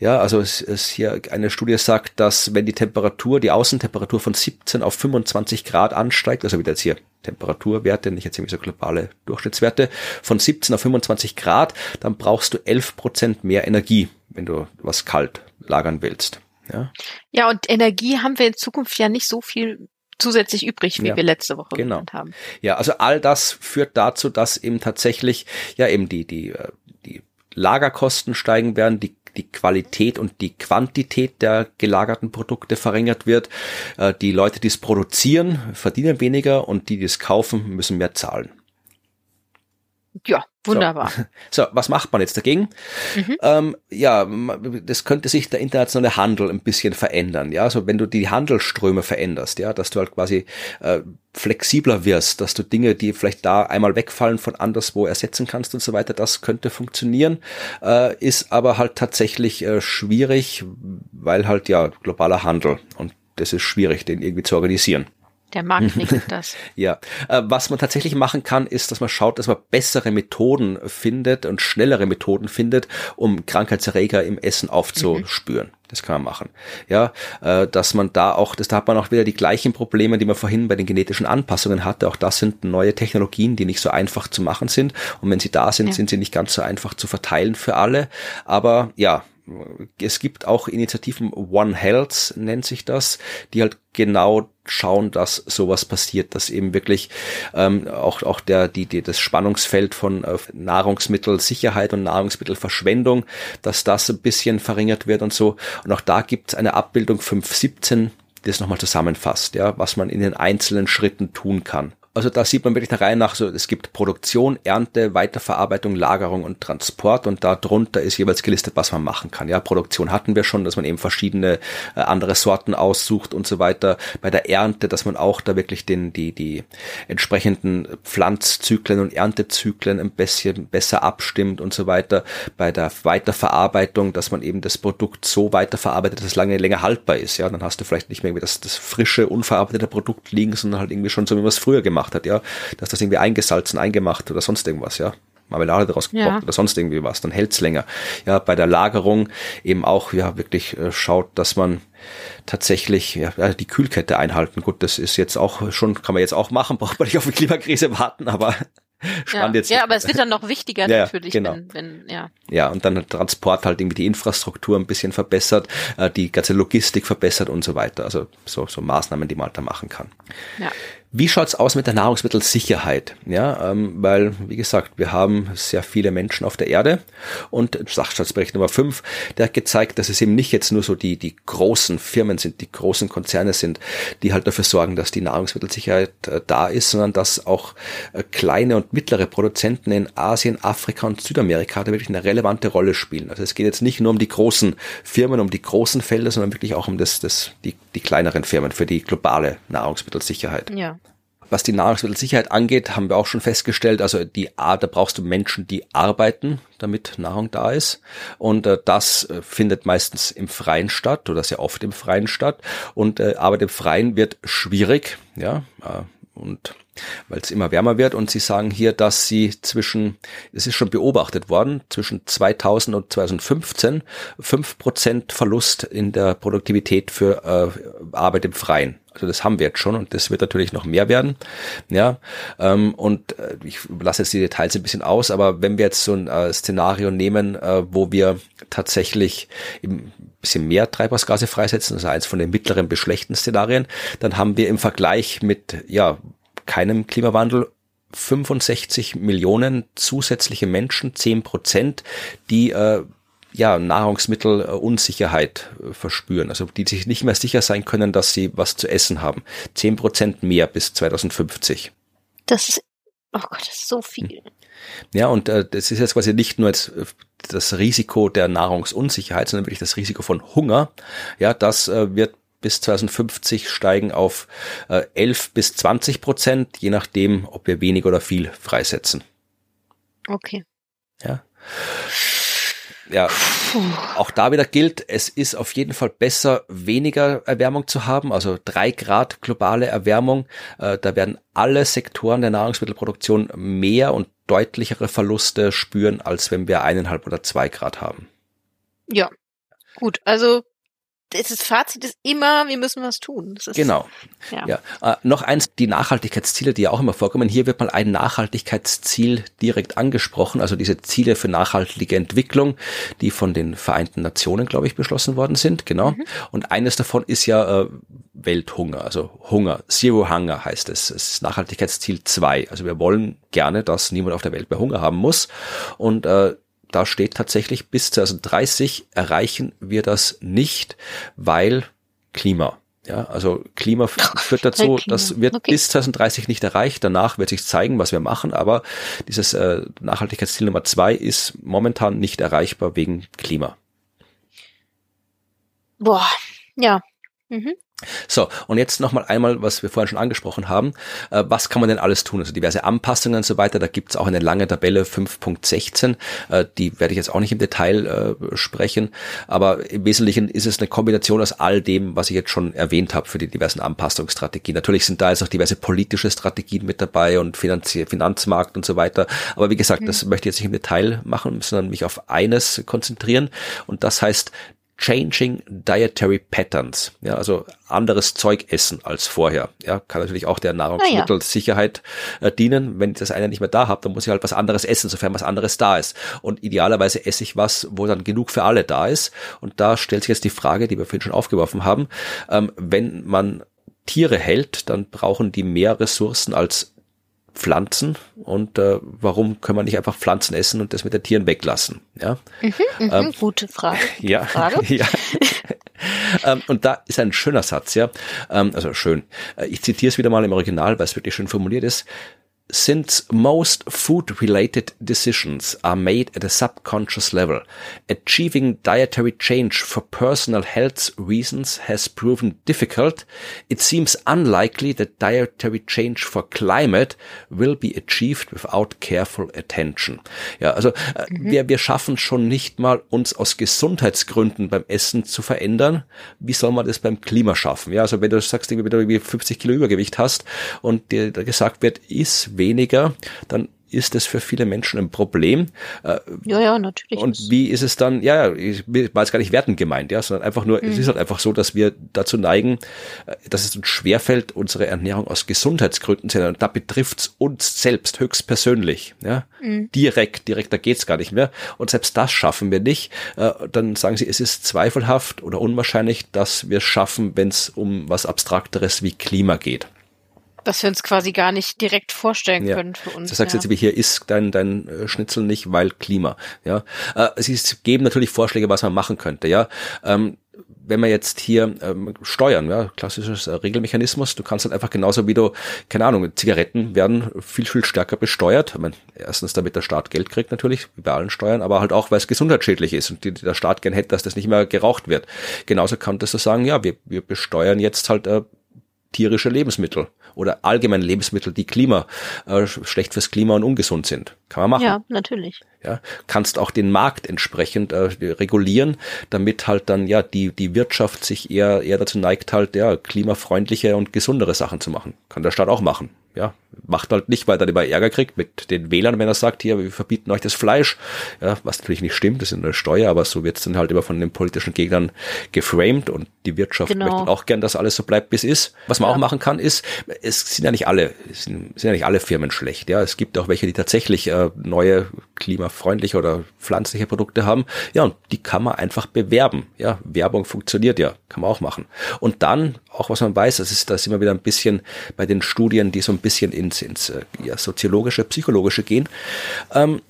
Ja, also es ist hier eine Studie sagt, dass wenn die Temperatur, die Außentemperatur von siebzehn auf fünfundzwanzig Grad ansteigt, also wieder jetzt hier Temperaturwerte, nicht jetzt irgendwie so globale Durchschnittswerte, von siebzehn auf fünfundzwanzig Grad, dann brauchst du elf Prozent mehr Energie, wenn du was kalt lagern willst. Ja, ja, und Energie haben wir in Zukunft ja nicht so viel zusätzlich übrig, wie ja, wir letzte Woche genau. genannt haben. Ja, also all das führt dazu, dass eben tatsächlich ja eben die die die Lagerkosten steigen werden, die die Qualität und die Quantität der gelagerten Produkte verringert wird. Die Leute, die es produzieren, verdienen weniger, und die, die es kaufen, müssen mehr zahlen. Ja, wunderbar. So. so, was macht man jetzt dagegen? Mhm. Ähm, ja, das könnte sich der internationale Handel ein bisschen verändern. Ja, also wenn du die Handelsströme veränderst, ja, dass du halt quasi äh, flexibler wirst, dass du Dinge, die vielleicht da einmal wegfallen, von anderswo ersetzen kannst und so weiter, das könnte funktionieren, äh, ist aber halt tatsächlich äh, schwierig, weil halt ja globaler Handel, und das ist schwierig, den irgendwie zu organisieren. Der Markt regelt das. Ja, was man tatsächlich machen kann, ist, dass man schaut, dass man bessere Methoden findet und schnellere Methoden findet, um Krankheitserreger im Essen aufzuspüren. Mhm. Das kann man machen. Ja, dass man da auch, das, da hat man auch wieder die gleichen Probleme, die man vorhin bei den genetischen Anpassungen hatte. Auch das sind neue Technologien, die nicht so einfach zu machen sind. Und wenn sie da sind, ja. sind sie nicht ganz so einfach zu verteilen für alle. Aber ja, es gibt auch Initiativen, One Health nennt sich das, die halt genau schauen, dass sowas passiert, dass eben wirklich ähm, auch auch der die, die das Spannungsfeld von äh, Nahrungsmittelsicherheit und Nahrungsmittelverschwendung, dass das ein bisschen verringert wird und so. Und auch da gibt's eine Abbildung fünf siebzehn, die das nochmal zusammenfasst, ja, was man in den einzelnen Schritten tun kann. Also da sieht man wirklich der Reihe nach, so, es gibt Produktion, Ernte, Weiterverarbeitung, Lagerung und Transport, und darunter ist jeweils gelistet, was man machen kann. Ja, Produktion hatten wir schon, dass man eben verschiedene äh, andere Sorten aussucht und so weiter. Bei der Ernte, dass man auch da wirklich den die die entsprechenden Pflanzzyklen und Erntezyklen ein bisschen besser abstimmt und so weiter. Bei der Weiterverarbeitung, dass man eben das Produkt so weiterverarbeitet, dass es lange länger haltbar ist. Ja, dann hast du vielleicht nicht mehr irgendwie das, das frische, unverarbeitete Produkt liegen, sondern halt irgendwie schon so, wie man es früher gemacht hat, ja, dass das irgendwie eingesalzen, eingemacht oder sonst irgendwas, ja, Marmelade daraus gekocht ja. oder sonst irgendwie was, dann hält's länger. Ja, bei der Lagerung eben auch, ja, wirklich äh, schaut, dass man tatsächlich ja, die Kühlkette einhalten. Gut, das ist jetzt auch schon, kann man jetzt auch machen, braucht man nicht auf die Klimakrise warten, aber spannend ja. jetzt. Ja, aber es wird dann noch wichtiger ja, natürlich, genau. wenn, wenn, ja. Ja, und dann Transport halt irgendwie die Infrastruktur ein bisschen verbessert, äh, die ganze Logistik verbessert und so weiter. Also so, so Maßnahmen, die man halt da machen kann. Ja. Wie schaut's aus mit der Nahrungsmittelsicherheit? Ja, ähm, weil, wie gesagt, wir haben sehr viele Menschen auf der Erde, und Sachstandsbericht Nummer fünf, der hat gezeigt, dass es eben nicht jetzt nur so die, die großen Firmen sind, die großen Konzerne sind, die halt dafür sorgen, dass die Nahrungsmittelsicherheit äh, da ist, sondern dass auch äh, kleine und mittlere Produzenten in Asien, Afrika und Südamerika da wirklich eine relevante Rolle spielen. Also es geht jetzt nicht nur um die großen Firmen, um die großen Felder, sondern wirklich auch um das, das, die, die kleineren Firmen für die globale Nahrungsmittelsicherheit. Ja. Was die Nahrungsmittelsicherheit angeht, haben wir auch schon festgestellt, also die A, da brauchst du Menschen, die arbeiten, damit Nahrung da ist. Und äh, das äh, findet meistens im Freien statt oder sehr oft im Freien statt. Und äh, Arbeit im Freien wird schwierig, ja, äh, und weil es immer wärmer wird. Und sie sagen hier, dass sie zwischen, es ist schon beobachtet worden, zwischen zweitausend und zweitausendfünfzehn fünf Prozent Verlust in der Produktivität für äh, Arbeit im Freien. Also das haben wir jetzt schon, und das wird natürlich noch mehr werden. Ja, ähm, und ich lasse jetzt die Details ein bisschen aus, aber wenn wir jetzt so ein äh, Szenario nehmen, äh, wo wir tatsächlich ein bisschen mehr Treibhausgase freisetzen, also eins von den mittleren bis schlechten Szenarien, dann haben wir im Vergleich mit, ja, keinem Klimawandel fünfundsechzig Millionen zusätzliche Menschen, zehn Prozent, die äh, ja Nahrungsmittelunsicherheit äh, verspüren, also die sich nicht mehr sicher sein können, dass sie was zu essen haben. zehn Prozent mehr bis zweitausendfünfzig. Das ist, oh Gott, das ist so viel. Ja, und äh, das ist jetzt quasi nicht nur jetzt das Risiko der Nahrungsunsicherheit, sondern wirklich das Risiko von Hunger. Ja, das äh, wird bis zweitausendfünfzig steigen auf äh, elf bis zwanzig Prozent, je nachdem, ob wir wenig oder viel freisetzen. Okay. Ja. Ja, auch da wieder gilt, es ist auf jeden Fall besser, weniger Erwärmung zu haben, also drei Grad globale Erwärmung. Äh, da werden alle Sektoren der Nahrungsmittelproduktion mehr und deutlichere Verluste spüren, als wenn wir eineinhalb oder zwei Grad haben. Ja, gut, also das Fazit ist immer, wir müssen was tun. Das ist, genau. Ja. Ja. Äh, noch eins, die Nachhaltigkeitsziele, die ja auch immer vorkommen. Hier wird mal ein Nachhaltigkeitsziel direkt angesprochen, also diese Ziele für nachhaltige Entwicklung, die von den Vereinten Nationen, glaube ich, beschlossen worden sind. Genau. Mhm. Und eines davon ist ja äh, Welthunger, also Hunger, Zero Hunger heißt es. Es ist Nachhaltigkeitsziel zwei. Also wir wollen gerne, dass niemand auf der Welt mehr Hunger haben muss. Und äh, da steht tatsächlich, bis zweitausenddreißig erreichen wir das nicht, weil Klima. Ja, also Klima führt dazu, Klima. Das wird okay. bis zweitausenddreißig nicht erreicht. Danach wird sich zeigen, was wir machen. Aber dieses äh, Nachhaltigkeitsziel Nummer zwei ist momentan nicht erreichbar wegen Klima. Boah, ja. Mhm. So, und jetzt nochmal einmal, was wir vorhin schon angesprochen haben, äh, was kann man denn alles tun? Also diverse Anpassungen und so weiter, da gibt's auch eine lange Tabelle fünf Punkt sechzehn, äh, die werde ich jetzt auch nicht im Detail äh, sprechen, aber im Wesentlichen ist es eine Kombination aus all dem, was ich jetzt schon erwähnt habe für die diversen Anpassungsstrategien. Natürlich sind da jetzt noch diverse politische Strategien mit dabei und Finanz- Finanzmarkt und so weiter, aber wie gesagt, mhm. das möchte ich jetzt nicht im Detail machen, sondern mich auf eines konzentrieren, und das heißt Changing Dietary Patterns, ja, also anderes Zeug essen als vorher. Ja, kann natürlich auch der Nahrungsmittelsicherheit äh, dienen. Wenn ich das eine nicht mehr da habe, dann muss ich halt was anderes essen, sofern was anderes da ist. Und idealerweise esse ich was, wo dann genug für alle da ist. Und da stellt sich jetzt die Frage, die wir vorhin schon aufgeworfen haben. Ähm, wenn man Tiere hält, dann brauchen die mehr Ressourcen als Pflanzen, und äh, warum können wir nicht einfach Pflanzen essen und das mit den Tieren weglassen? Ja, mhm, mhm, ähm, gute Frage. Gute ja, Frage. ja. ähm, und da ist ein schöner Satz, ja, ähm, also schön. Äh, ich zitiere es wieder mal im Original, weil es wirklich schön formuliert ist. Since most food-related decisions are made at a subconscious level, achieving dietary change for personal health reasons has proven difficult, it seems unlikely that dietary change for climate will be achieved without careful attention. Ja, also äh, mhm. wir, wir schaffen schon nicht mal, uns aus Gesundheitsgründen beim Essen zu verändern. Wie soll man das beim Klima schaffen? Ja, also wenn du sagst, wenn du irgendwie fünfzig Kilo Übergewicht hast und dir gesagt wird, iss weniger, dann ist es für viele Menschen ein Problem. Ja, ja, natürlich. Und wie ist es dann, ja, ich war jetzt gar nicht wertend gemeint, ja, sondern einfach nur, mhm. es ist halt einfach so, dass wir dazu neigen, dass es uns schwerfällt, unsere Ernährung aus Gesundheitsgründen zu ändern. Und da betrifft es uns selbst höchstpersönlich, ja, mhm. direkt, direkt, da geht's gar nicht mehr. Und selbst das schaffen wir nicht. Dann sagen sie, es ist zweifelhaft oder unwahrscheinlich, dass wir es schaffen, wenn es um was Abstrakteres wie Klima geht. Dass wir uns quasi gar nicht direkt vorstellen ja. können für uns. Du sagst ja. jetzt, wie hier ist dein, dein Schnitzel nicht, weil Klima. Ja, es ist, geben natürlich Vorschläge, was man machen könnte. Ja, ähm, wenn man jetzt hier ähm, steuern, ja, klassisches äh, Regelmechanismus, du kannst halt einfach genauso wie du, keine Ahnung, Zigaretten werden viel, viel stärker besteuert. Ich meine, erstens, damit der Staat Geld kriegt natürlich, wie bei allen Steuern, aber halt auch, weil es gesundheitsschädlich ist und die, der Staat gern hätte, dass das nicht mehr geraucht wird. Genauso könntest du sagen, ja, wir, wir besteuern jetzt halt äh, tierische Lebensmittel oder allgemein Lebensmittel, die Klima äh, schlecht fürs Klima und ungesund sind. Kann man machen. Ja, natürlich. Ja, kannst auch den Markt entsprechend äh, regulieren, damit halt dann ja die die Wirtschaft sich eher eher dazu neigt, halt ja klimafreundliche und gesundere Sachen zu machen. Kann der Staat auch machen. Ja, macht halt nicht, weil er dann immer Ärger kriegt mit den Wählern, wenn er sagt, hier, wir verbieten euch das Fleisch, ja, was natürlich nicht stimmt, das ist eine Steuer, aber so wird's dann halt immer von den politischen Gegnern geframed, und die Wirtschaft genau. möchte auch gern, dass alles so bleibt, wie es ist. Was man ja. auch machen kann, ist, es sind ja nicht alle, es sind, sind ja nicht alle Firmen schlecht, ja, es gibt auch welche, die tatsächlich äh, neue klimafreundliche oder pflanzliche Produkte haben, ja, und die kann man einfach bewerben, ja, Werbung funktioniert ja, kann man auch machen. Und dann, auch was man weiß, das ist, da sind wir wieder ein bisschen bei den Studien, die so ein bisschen bisschen ins, ins ja, soziologische, psychologische gehen. Ähm,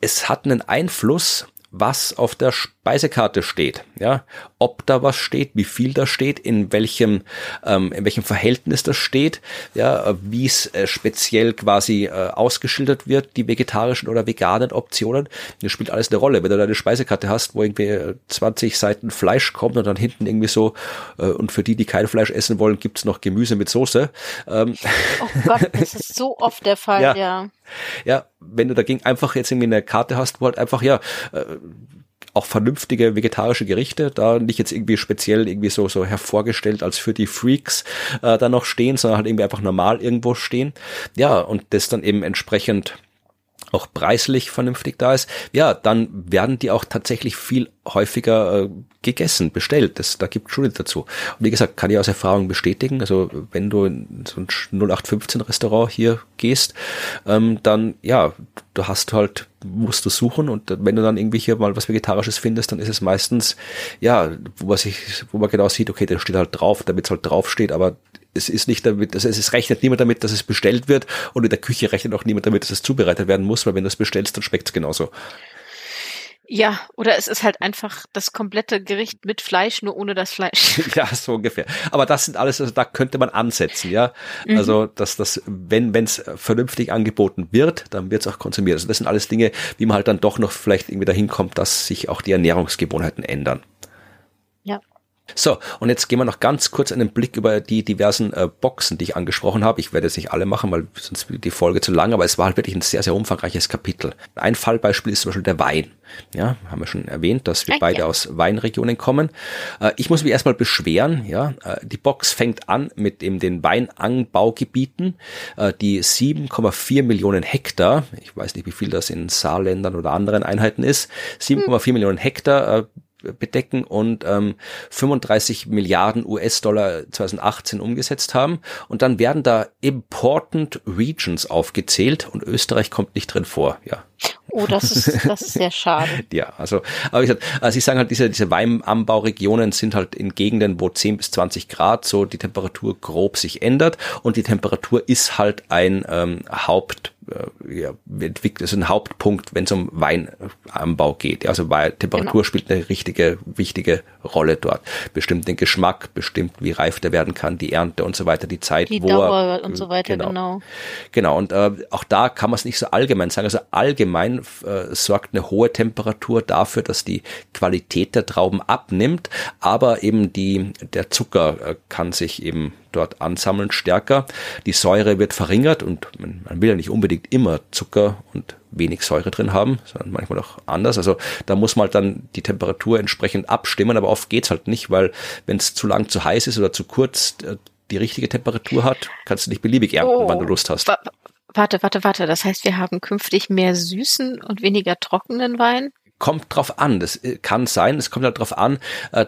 es hat einen Einfluss, was auf der Speisekarte steht, ja, ob da was steht, wie viel da steht, in welchem ähm, in welchem Verhältnis das steht, ja, wie es äh, speziell quasi äh, ausgeschildert wird, die vegetarischen oder veganen Optionen. Das spielt alles eine Rolle. Wenn du da eine Speisekarte hast, wo irgendwie zwanzig Seiten Fleisch kommt und dann hinten irgendwie so äh, und für die, die kein Fleisch essen wollen, gibt's noch Gemüse mit Soße. Ähm. Oh Gott, das ist so oft der Fall, ja. ja. Ja, wenn du dagegen einfach jetzt irgendwie eine Karte hast, wo halt einfach, ja, äh, auch vernünftige vegetarische Gerichte, da nicht jetzt irgendwie speziell irgendwie so so hervorgestellt als für die Freaks äh, da noch stehen, sondern halt irgendwie einfach normal irgendwo stehen. Ja, und das dann eben entsprechend auch preislich vernünftig da ist, ja, dann werden die auch tatsächlich viel häufiger äh, gegessen, bestellt. Das, da gibt es Studien dazu. Und wie gesagt, kann ich aus Erfahrung bestätigen, also wenn du in so ein null acht fünfzehn Restaurant hier gehst, ähm, dann, ja, du hast halt, musst du suchen, und wenn du dann irgendwie hier mal was Vegetarisches findest, dann ist es meistens, ja, wo man, sich, wo man genau sieht, okay, das steht halt drauf, damit es halt draufsteht, aber es ist nicht damit, also es rechnet niemand damit, dass es bestellt wird, und in der Küche rechnet auch niemand damit, dass es zubereitet werden muss, weil wenn du es bestellst, dann schmeckt es genauso. Ja, oder es ist halt einfach das komplette Gericht mit Fleisch, nur ohne das Fleisch. Ja, so ungefähr. Aber das sind alles, also da könnte man ansetzen, ja. Mhm. Also, dass das, wenn wenn es vernünftig angeboten wird, dann wird es auch konsumiert. Also das sind alles Dinge, wie man halt dann doch noch vielleicht irgendwie dahin kommt, dass sich auch die Ernährungsgewohnheiten ändern. Ja. So, und jetzt gehen wir noch ganz kurz einen Blick über die diversen äh, Boxen, die ich angesprochen habe. Ich werde jetzt nicht alle machen, weil sonst wird die Folge zu lang, aber es war halt wirklich ein sehr, sehr umfangreiches Kapitel. Ein Fallbeispiel ist zum Beispiel der Wein. Ja, haben wir schon erwähnt, dass wir okay. beide aus Weinregionen kommen. Äh, ich muss mich erstmal beschweren, ja. Äh, die Box fängt an mit eben den Weinanbaugebieten, äh, die sieben Komma vier Millionen Hektar, ich weiß nicht, wie viel das in Saarländern oder anderen Einheiten ist, sieben Komma vier hm. Millionen Hektar äh, bedecken und ähm, fünfunddreißig Milliarden U S Dollar zweitausendachtzehn umgesetzt haben. Und dann werden da Important Regions aufgezählt und Österreich kommt nicht drin vor. Ja. Oh, das ist, das ist sehr schade. Ja, also, aber ich sag, also ich sage halt, diese, diese Weinanbauregionen sind halt in Gegenden, wo zehn bis zwanzig Grad so die Temperatur grob sich ändert, und die Temperatur ist halt ein ähm, Haupt Ja, entwickelt ist ein Hauptpunkt, wenn es um Weinanbau geht. Also weil Temperatur genau. spielt eine richtige, wichtige Rolle dort. Bestimmt den Geschmack, bestimmt wie reif der werden kann, die Ernte und so weiter, die Zeit, die wo Dauer er, und so weiter, genau. Genau, genau. Und äh, auch da kann man es nicht so allgemein sagen. Also allgemein äh, sorgt eine hohe Temperatur dafür, dass die Qualität der Trauben abnimmt, aber eben die der Zucker äh, kann sich eben dort ansammeln stärker. Die Säure wird verringert, und man will ja nicht unbedingt immer Zucker und wenig Säure drin haben, sondern manchmal auch anders. Also da muss man halt dann die Temperatur entsprechend abstimmen, aber oft geht's halt nicht, weil wenn es zu lang zu heiß ist oder zu kurz die richtige Temperatur hat, kannst du nicht beliebig ernten, oh, wann du Lust hast. Warte, warte, warte. Das heißt, wir haben künftig mehr süßen und weniger trockenen Wein? Kommt drauf an. Das kann sein. Es kommt halt drauf an,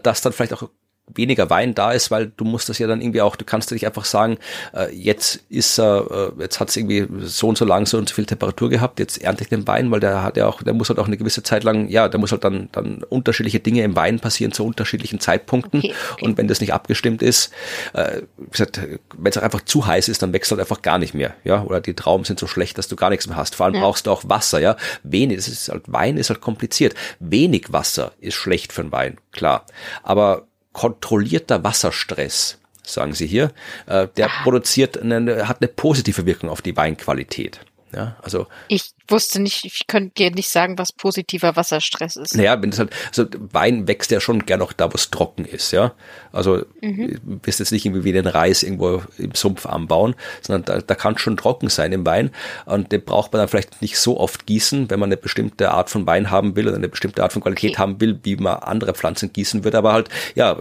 dass dann vielleicht auch weniger Wein da ist, weil du musst das ja dann irgendwie auch, du kannst nicht einfach sagen, äh, jetzt ist er, äh, jetzt hat es irgendwie so und so lang so und so viel Temperatur gehabt, jetzt ernte ich den Wein, weil der hat ja auch, der muss halt auch eine gewisse Zeit lang, ja, da muss halt dann dann unterschiedliche Dinge im Wein passieren zu unterschiedlichen Zeitpunkten, okay, okay. Und wenn das nicht abgestimmt ist, äh, wie gesagt, wenn es einfach zu heiß ist, dann wächst halt einfach gar nicht mehr, ja, oder die Trauben sind so schlecht, dass du gar nichts mehr hast. Vor allem ja. brauchst du auch Wasser, ja, wenig, das ist halt, Wein ist halt kompliziert. Wenig Wasser ist schlecht für einen Wein, klar, aber kontrollierter Wasserstress, sagen sie hier, äh, der ah. produziert, eine, hat eine positive Wirkung auf die Weinqualität. Ja, also ich wusste nicht, ich könnte dir nicht sagen, was positiver Wasserstress ist. Naja, wenn das halt, also Wein wächst ja schon gern auch da, wo es trocken ist, ja. Also mhm. du bist jetzt nicht irgendwie wie den Reis irgendwo im Sumpf anbauen, sondern da, da kann es schon trocken sein im Wein, und den braucht man dann vielleicht nicht so oft gießen, wenn man eine bestimmte Art von Wein haben will oder eine bestimmte Art von Qualität okay. haben will, wie man andere Pflanzen gießen würde, aber halt, ja,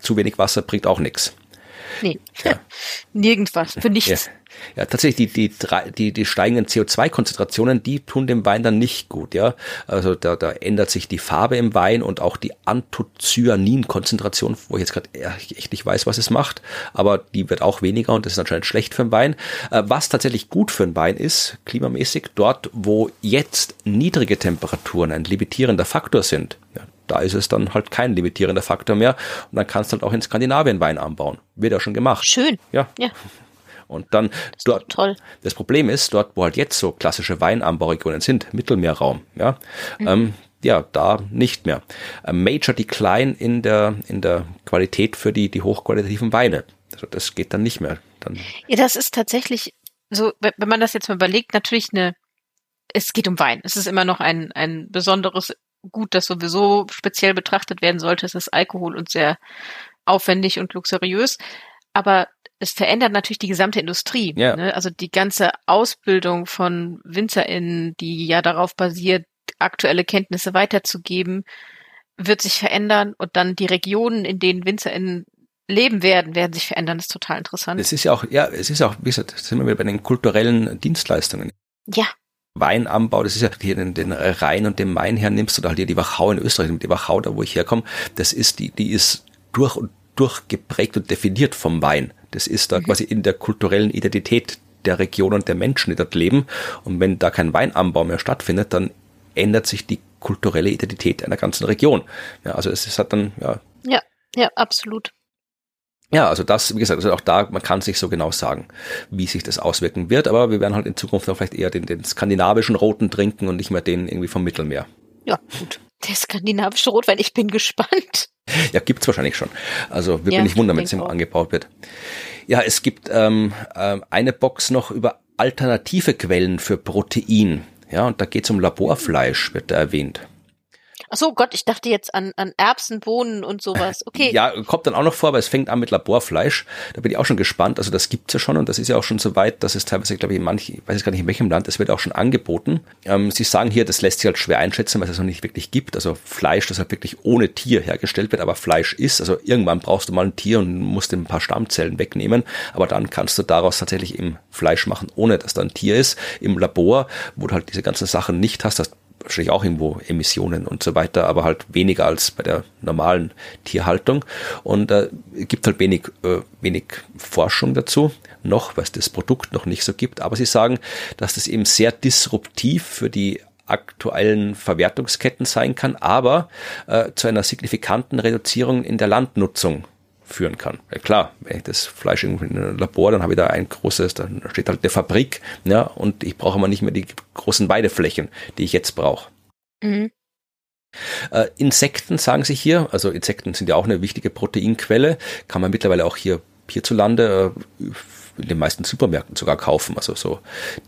zu wenig Wasser bringt auch nichts. Nee, ja. Nirgendwas, für nichts. Ja. Ja, tatsächlich, die, die, die, die steigenden C O zwei Konzentrationen, die tun dem Wein dann nicht gut, ja. Also da, da ändert sich die Farbe im Wein und auch die Anthocyanin-Konzentration, wo ich jetzt gerade echt nicht weiß, was es macht, aber die wird auch weniger, und das ist anscheinend schlecht für den Wein. Was tatsächlich gut für den Wein ist, klimamäßig, dort, wo jetzt niedrige Temperaturen ein limitierender Faktor sind, ja, da ist es dann halt kein limitierender Faktor mehr, und dann kannst du halt auch in Skandinavien Wein anbauen. Wird ja schon gemacht. Schön. Ja. Ja. Und dann das dort, toll. Das Problem ist, dort, wo halt jetzt so klassische Weinanbauregionen sind, Mittelmeerraum, ja, mhm. ähm, ja, da nicht mehr. A major decline in der, in der Qualität für die, die hochqualitativen Weine. Also das geht dann nicht mehr. Dann ja, das ist tatsächlich so, wenn man das jetzt mal überlegt, natürlich eine, es geht um Wein. Es ist immer noch ein, ein besonderes Gut, das sowieso speziell betrachtet werden sollte. Es ist Alkohol und sehr aufwendig und luxuriös. Aber es verändert natürlich die gesamte Industrie. Yeah. Ne? Also die ganze Ausbildung von WinzerInnen, die ja darauf basiert, aktuelle Kenntnisse weiterzugeben, wird sich verändern. Und dann die Regionen, in denen WinzerInnen leben werden, werden sich verändern. Das ist total interessant. Es ist ja auch, ja, es ist auch, wie gesagt, sind wir wieder bei den kulturellen Dienstleistungen. Ja. Weinanbau, das ist ja hier in den Rhein und den Main her nimmst oder halt hier die Wachau in Österreich, die Wachau, da wo ich herkomme, das ist, die, die ist durch und durch geprägt und definiert vom Wein. Das ist da mhm. quasi in der kulturellen Identität der Region und der Menschen, die dort leben. Und wenn da kein Weinanbau mehr stattfindet, dann ändert sich die kulturelle Identität einer ganzen Region. Ja, also es ist halt dann, ja. Ja, ja, absolut. Ja, also das, wie gesagt, also auch da, man kann es nicht so genau sagen, wie sich das auswirken wird, aber wir werden halt in Zukunft auch vielleicht eher den, den skandinavischen Roten trinken und nicht mehr den irgendwie vom Mittelmeer. Ja, gut. Der skandinavische Rotwein, ich bin gespannt. Ja, gibt's wahrscheinlich schon. Also würde ja, mich wundern, wenn es immer angebaut wird. Ja, es gibt ähm, äh, eine Box noch über alternative Quellen für Protein. Ja, und da geht's um Laborfleisch, wird da erwähnt. Ach so, Gott, ich dachte jetzt an, an Erbsen, Bohnen und sowas. Okay. Ja, kommt dann auch noch vor, aber es fängt an mit Laborfleisch. Da bin ich auch schon gespannt. Also das gibt's ja schon und das ist ja auch schon so weit, dass es teilweise, glaube ich, in manchen, ich weiß jetzt gar nicht in welchem Land, es wird auch schon angeboten. Ähm, Sie sagen hier, das lässt sich halt schwer einschätzen, weil es das noch nicht wirklich gibt. Also Fleisch, das halt wirklich ohne Tier hergestellt wird, aber Fleisch ist. Also irgendwann brauchst du mal ein Tier und musst ein paar Stammzellen wegnehmen. Aber dann kannst du daraus tatsächlich eben Fleisch machen, ohne dass da ein Tier ist. Im Labor, wo du halt diese ganzen Sachen nicht hast, das wahrscheinlich auch irgendwo Emissionen und so weiter, aber halt weniger als bei der normalen Tierhaltung. Und äh, gibt halt wenig, äh, wenig Forschung dazu, noch, weil es das Produkt noch nicht so gibt. Aber sie sagen, dass das eben sehr disruptiv für die aktuellen Verwertungsketten sein kann, aber äh, zu einer signifikanten Reduzierung in der Landnutzung führen kann. Ja, klar, wenn ich das Fleisch irgendwo in einem Labor, dann habe ich da ein großes, dann steht halt eine Fabrik, ja, und ich brauche immer nicht mehr die großen Weideflächen, die ich jetzt brauche. Mhm. Äh, Insekten sagen sie hier, also Insekten sind ja auch eine wichtige Proteinquelle, kann man mittlerweile auch hier hierzulande äh, in den meisten Supermärkten sogar kaufen, also so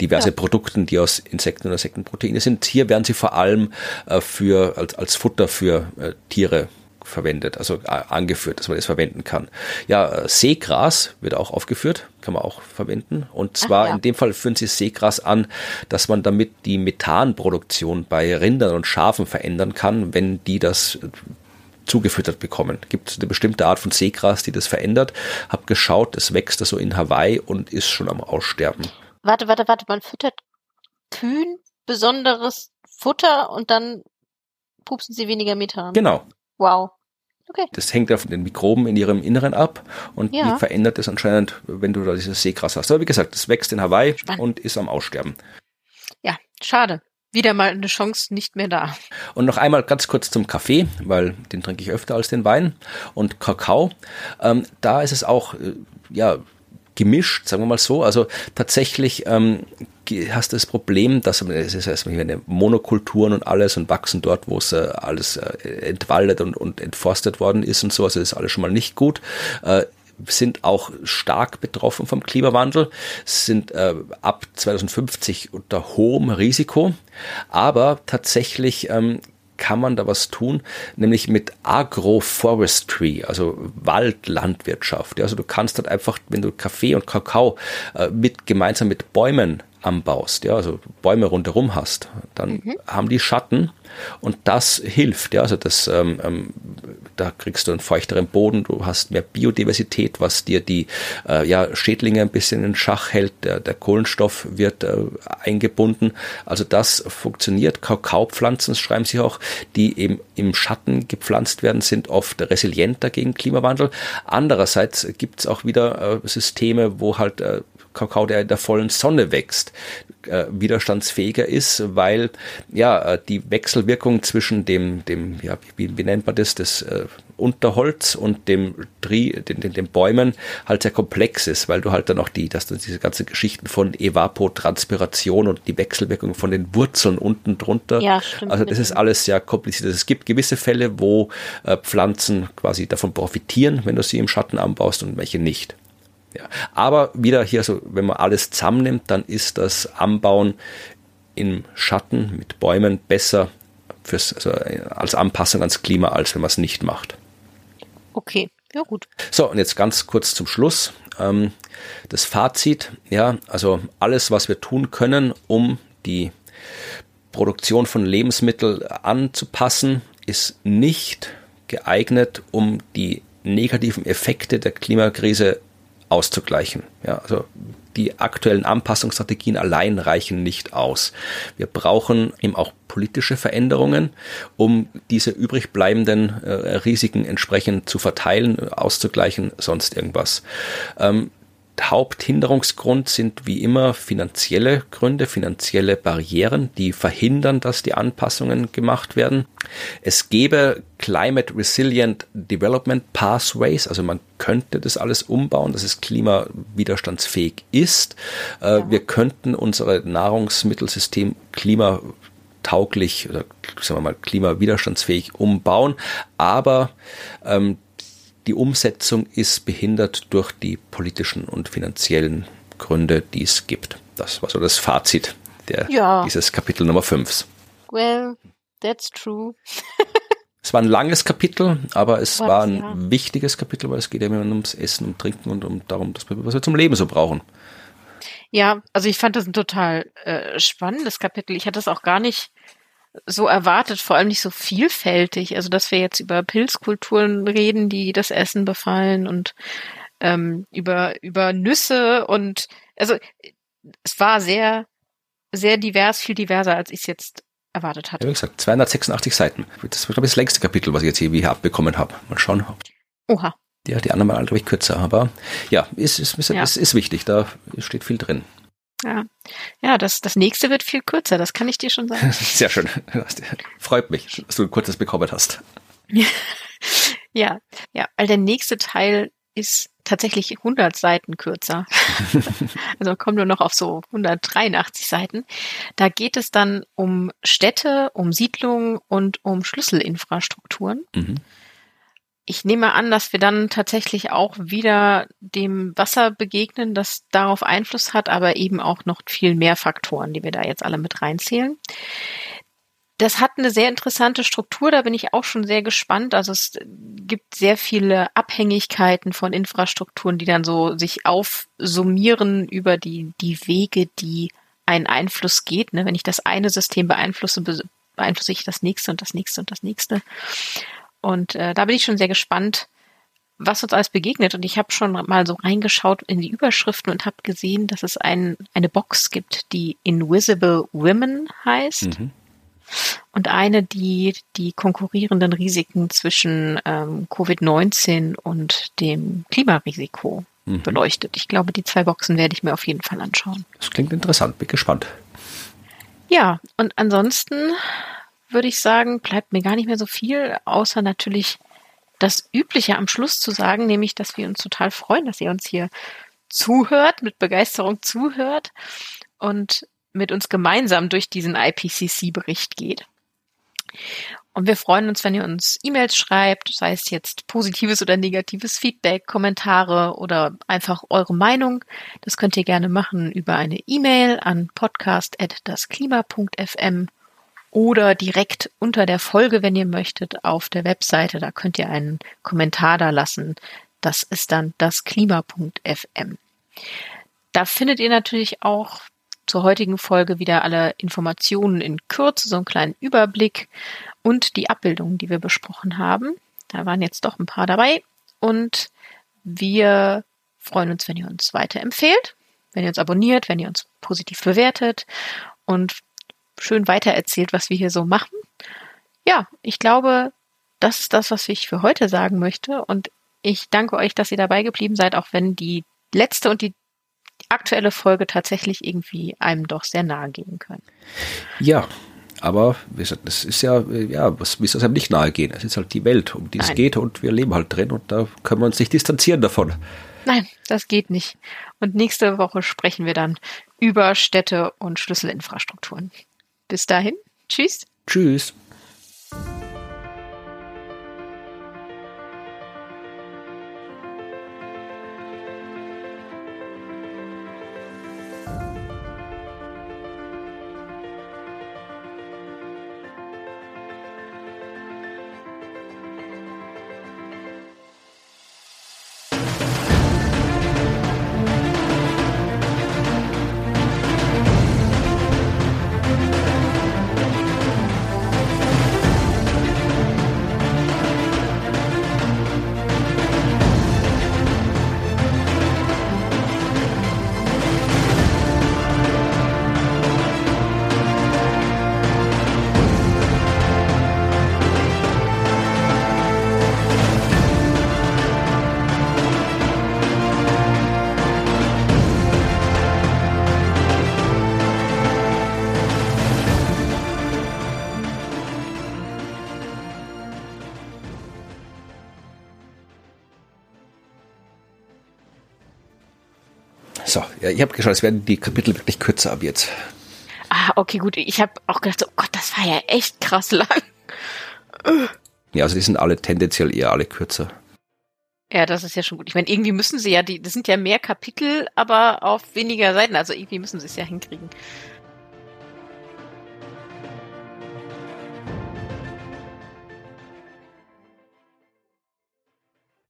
diverse ja. Produkte, die aus Insekten und Insektenproteine sind. Hier werden sie vor allem äh, für als, als Futter für äh, Tiere verwendet, also angeführt, dass man das verwenden kann. Ja, Seegras wird auch aufgeführt, kann man auch verwenden. Und zwar Ach, ja. in dem Fall führen sie Seegras an, dass man damit die Methanproduktion bei Rindern und Schafen verändern kann, wenn die das zugefüttert bekommen. Gibt es eine bestimmte Art von Seegras, die das verändert? Hab geschaut, es wächst da so in Hawaii und ist schon am Aussterben. Warte, warte, warte, man füttert Kühen besonderes Futter und dann pupsen sie weniger Methan. Genau. Wow. Okay. Das hängt ja von den Mikroben in ihrem Inneren ab und ja. die verändert es anscheinend, wenn du da dieses Seegras hast. Aber wie gesagt, es wächst in Hawaii Spannend. Und ist am Aussterben. Ja, schade. Wieder mal eine Chance nicht mehr da. Und noch einmal ganz kurz zum Kaffee, weil den trinke ich öfter als den Wein und Kakao. Ähm, da ist es auch äh, ja gemischt, sagen wir mal so. Also tatsächlich ähm, hast du das Problem, dass es ist erstmal eine Monokulturen und alles und wachsen dort, wo es äh, alles äh, entwaldet und, und entforstet worden ist und so, also das ist alles schon mal nicht gut. Äh, sind auch stark betroffen vom Klimawandel, sind äh, ab zweitausendfünfzig unter hohem Risiko, aber tatsächlich ähm, kann man da was tun, nämlich mit Agroforestry, also Waldlandwirtschaft. Also du kannst halt einfach, wenn du Kaffee und Kakao äh, mit gemeinsam mit Bäumen anbaust, ja, also Bäume rundherum hast, dann mhm. haben die Schatten und das hilft, ja, also das, ähm, ähm, da kriegst du einen feuchteren Boden, du hast mehr Biodiversität, was dir die äh, ja, Schädlinge ein bisschen in Schach hält, der, der Kohlenstoff wird äh, eingebunden, also das funktioniert. Kakaopflanzen, schreiben sie auch, die eben im Schatten gepflanzt werden, sind oft resilienter gegen Klimawandel. Andererseits gibt es auch wieder äh, Systeme, wo halt äh, Kakao, der in der vollen Sonne wächst, äh, widerstandsfähiger ist, weil ja die Wechselwirkung zwischen dem, dem ja, wie, wie nennt man das, das äh, Unterholz und dem Tri, den, den, den Bäumen halt sehr komplex ist, weil du halt dann auch die, dass du diese ganzen Geschichten von Evapotranspiration und die Wechselwirkung von den Wurzeln unten drunter, ja, stimmt, also das ist alles sehr kompliziert. Es gibt gewisse Fälle, wo äh, Pflanzen quasi davon profitieren, wenn du sie im Schatten anbaust und welche nicht. Ja, aber wieder hier, so, wenn man alles zusammennimmt, dann ist das Anbauen im Schatten mit Bäumen besser fürs, also als Anpassung ans Klima, als wenn man es nicht macht. Okay, ja gut. So, und jetzt ganz kurz zum Schluss. Ähm, das Fazit, ja, also alles, was wir tun können, um die Produktion von Lebensmitteln anzupassen, ist nicht geeignet, um die negativen Effekte der Klimakrise auszugleichen. Ja, also die aktuellen Anpassungsstrategien allein reichen nicht aus. Wir brauchen eben auch politische Veränderungen, um diese übrig bleibenden äh, Risiken entsprechend zu verteilen, auszugleichen, sonst irgendwas. Ähm, Haupthinderungsgrund sind wie immer finanzielle Gründe, finanzielle Barrieren, die verhindern, dass die Anpassungen gemacht werden. Es gäbe Climate Resilient Development Pathways, also man könnte das alles umbauen, dass es klimawiderstandsfähig ist. Äh, ja. Wir könnten unser Nahrungsmittelsystem klimatauglich oder sagen wir mal klimawiderstandsfähig umbauen, aber ähm, die Umsetzung ist behindert durch die politischen und finanziellen Gründe, die es gibt. Das war so das Fazit der, ja. dieses Kapitel Nummer fünf. Well, that's true. war ein langes Kapitel, aber es Gott, war ein ja. wichtiges Kapitel, weil es geht ja immer ums Essen, um Trinken und um darum, dass wir, was wir zum Leben so brauchen. Ja, also ich fand das ein total äh, spannendes Kapitel. Ich hatte es auch gar nicht so erwartet, vor allem nicht so vielfältig. Also dass wir jetzt über Pilzkulturen reden, die das Essen befallen und ähm, über über Nüsse und also es war sehr sehr divers, viel diverser, als ich es jetzt erwartet hatte. Ja, wie gesagt, zweihundertsechsundachtzig Seiten. Das war, glaube ich, das längste Kapitel, was ich jetzt hier abbekommen habe. Mal schauen. Oha. Ja, die anderen waren alle, glaube ich, kürzer. Aber ja, es ist, ist, ja. ist, ist wichtig. Da steht viel drin. Ja, ja das, das nächste wird viel kürzer. Das kann ich dir schon sagen. Sehr schön. Freut mich, dass du ein kurzes bekommen hast. Ja, ja, weil der nächste Teil ist tatsächlich hundert Seiten kürzer. Also kommen nur noch auf so hundertdreiundachtzig Seiten. Da geht es dann um Städte, um Siedlungen und um Schlüsselinfrastrukturen. Mhm. Ich nehme an, dass wir dann tatsächlich auch wieder dem Wasser begegnen, das darauf Einfluss hat, aber eben auch noch viel mehr Faktoren, die wir da jetzt alle mit reinzählen. Das hat eine sehr interessante Struktur, da bin ich auch schon sehr gespannt. Also es gibt sehr viele Abhängigkeiten von Infrastrukturen, die dann so sich aufsummieren über die, die Wege, die einen Einfluss geht. Ne? Wenn ich das eine System beeinflusse, beeinflusse ich das nächste und das nächste und das nächste. Und äh, da bin ich schon sehr gespannt, was uns alles begegnet. Und ich habe schon mal so reingeschaut in die Überschriften und habe gesehen, dass es ein, eine Box gibt, die Invisible Women heißt. Mhm. Und eine, die die konkurrierenden Risiken zwischen ähm, Covid neunzehn und dem Klimarisiko mhm. beleuchtet. Ich glaube, die zwei Boxen werde ich mir auf jeden Fall anschauen. Das klingt interessant, bin gespannt. Ja, und ansonsten würde ich sagen, bleibt mir gar nicht mehr so viel, außer natürlich das Übliche am Schluss zu sagen, nämlich, dass wir uns total freuen, dass ihr uns hier zuhört, mit Begeisterung zuhört und mit uns gemeinsam durch diesen I P C C-Bericht geht. Und wir freuen uns, wenn ihr uns E-Mails schreibt, sei es jetzt positives oder negatives Feedback, Kommentare oder einfach eure Meinung. Das könnt ihr gerne machen über eine E-Mail an podcast at dasklima punkt f m oder direkt unter der Folge, wenn ihr möchtet, auf der Webseite. Da könnt ihr einen Kommentar da lassen. Das ist dann dasklima punkt f m. Da findet ihr natürlich auch zur heutigen Folge wieder alle Informationen in Kürze, so einen kleinen Überblick und die Abbildungen, die wir besprochen haben. Da waren jetzt doch ein paar dabei und wir freuen uns, wenn ihr uns weiterempfehlt, wenn ihr uns abonniert, wenn ihr uns positiv bewertet und schön weitererzählt, was wir hier so machen. Ja, ich glaube, das ist das, was ich für heute sagen möchte und ich danke euch, dass ihr dabei geblieben seid, auch wenn die letzte und die aktuelle Folge tatsächlich irgendwie einem doch sehr nahe gehen können. Ja, aber wie gesagt, das ist ja, ja, was müsste einem nicht nahe gehen? Es ist halt die Welt, um die Nein. es geht und wir leben halt drin und da können wir uns nicht distanzieren davon. Nein, das geht nicht. Und nächste Woche sprechen wir dann über Städte und Schlüsselinfrastrukturen. Bis dahin, tschüss. Tschüss. Ich habe geschaut, es werden die Kapitel wirklich kürzer ab jetzt. Ah, okay, gut. Ich habe auch gedacht, oh Gott, das war ja echt krass lang. Ja, also die sind alle tendenziell eher alle kürzer. Ja, das ist ja schon gut. Ich meine, irgendwie müssen sie ja, die, das sind ja mehr Kapitel, aber auf weniger Seiten. Also irgendwie müssen sie es ja hinkriegen.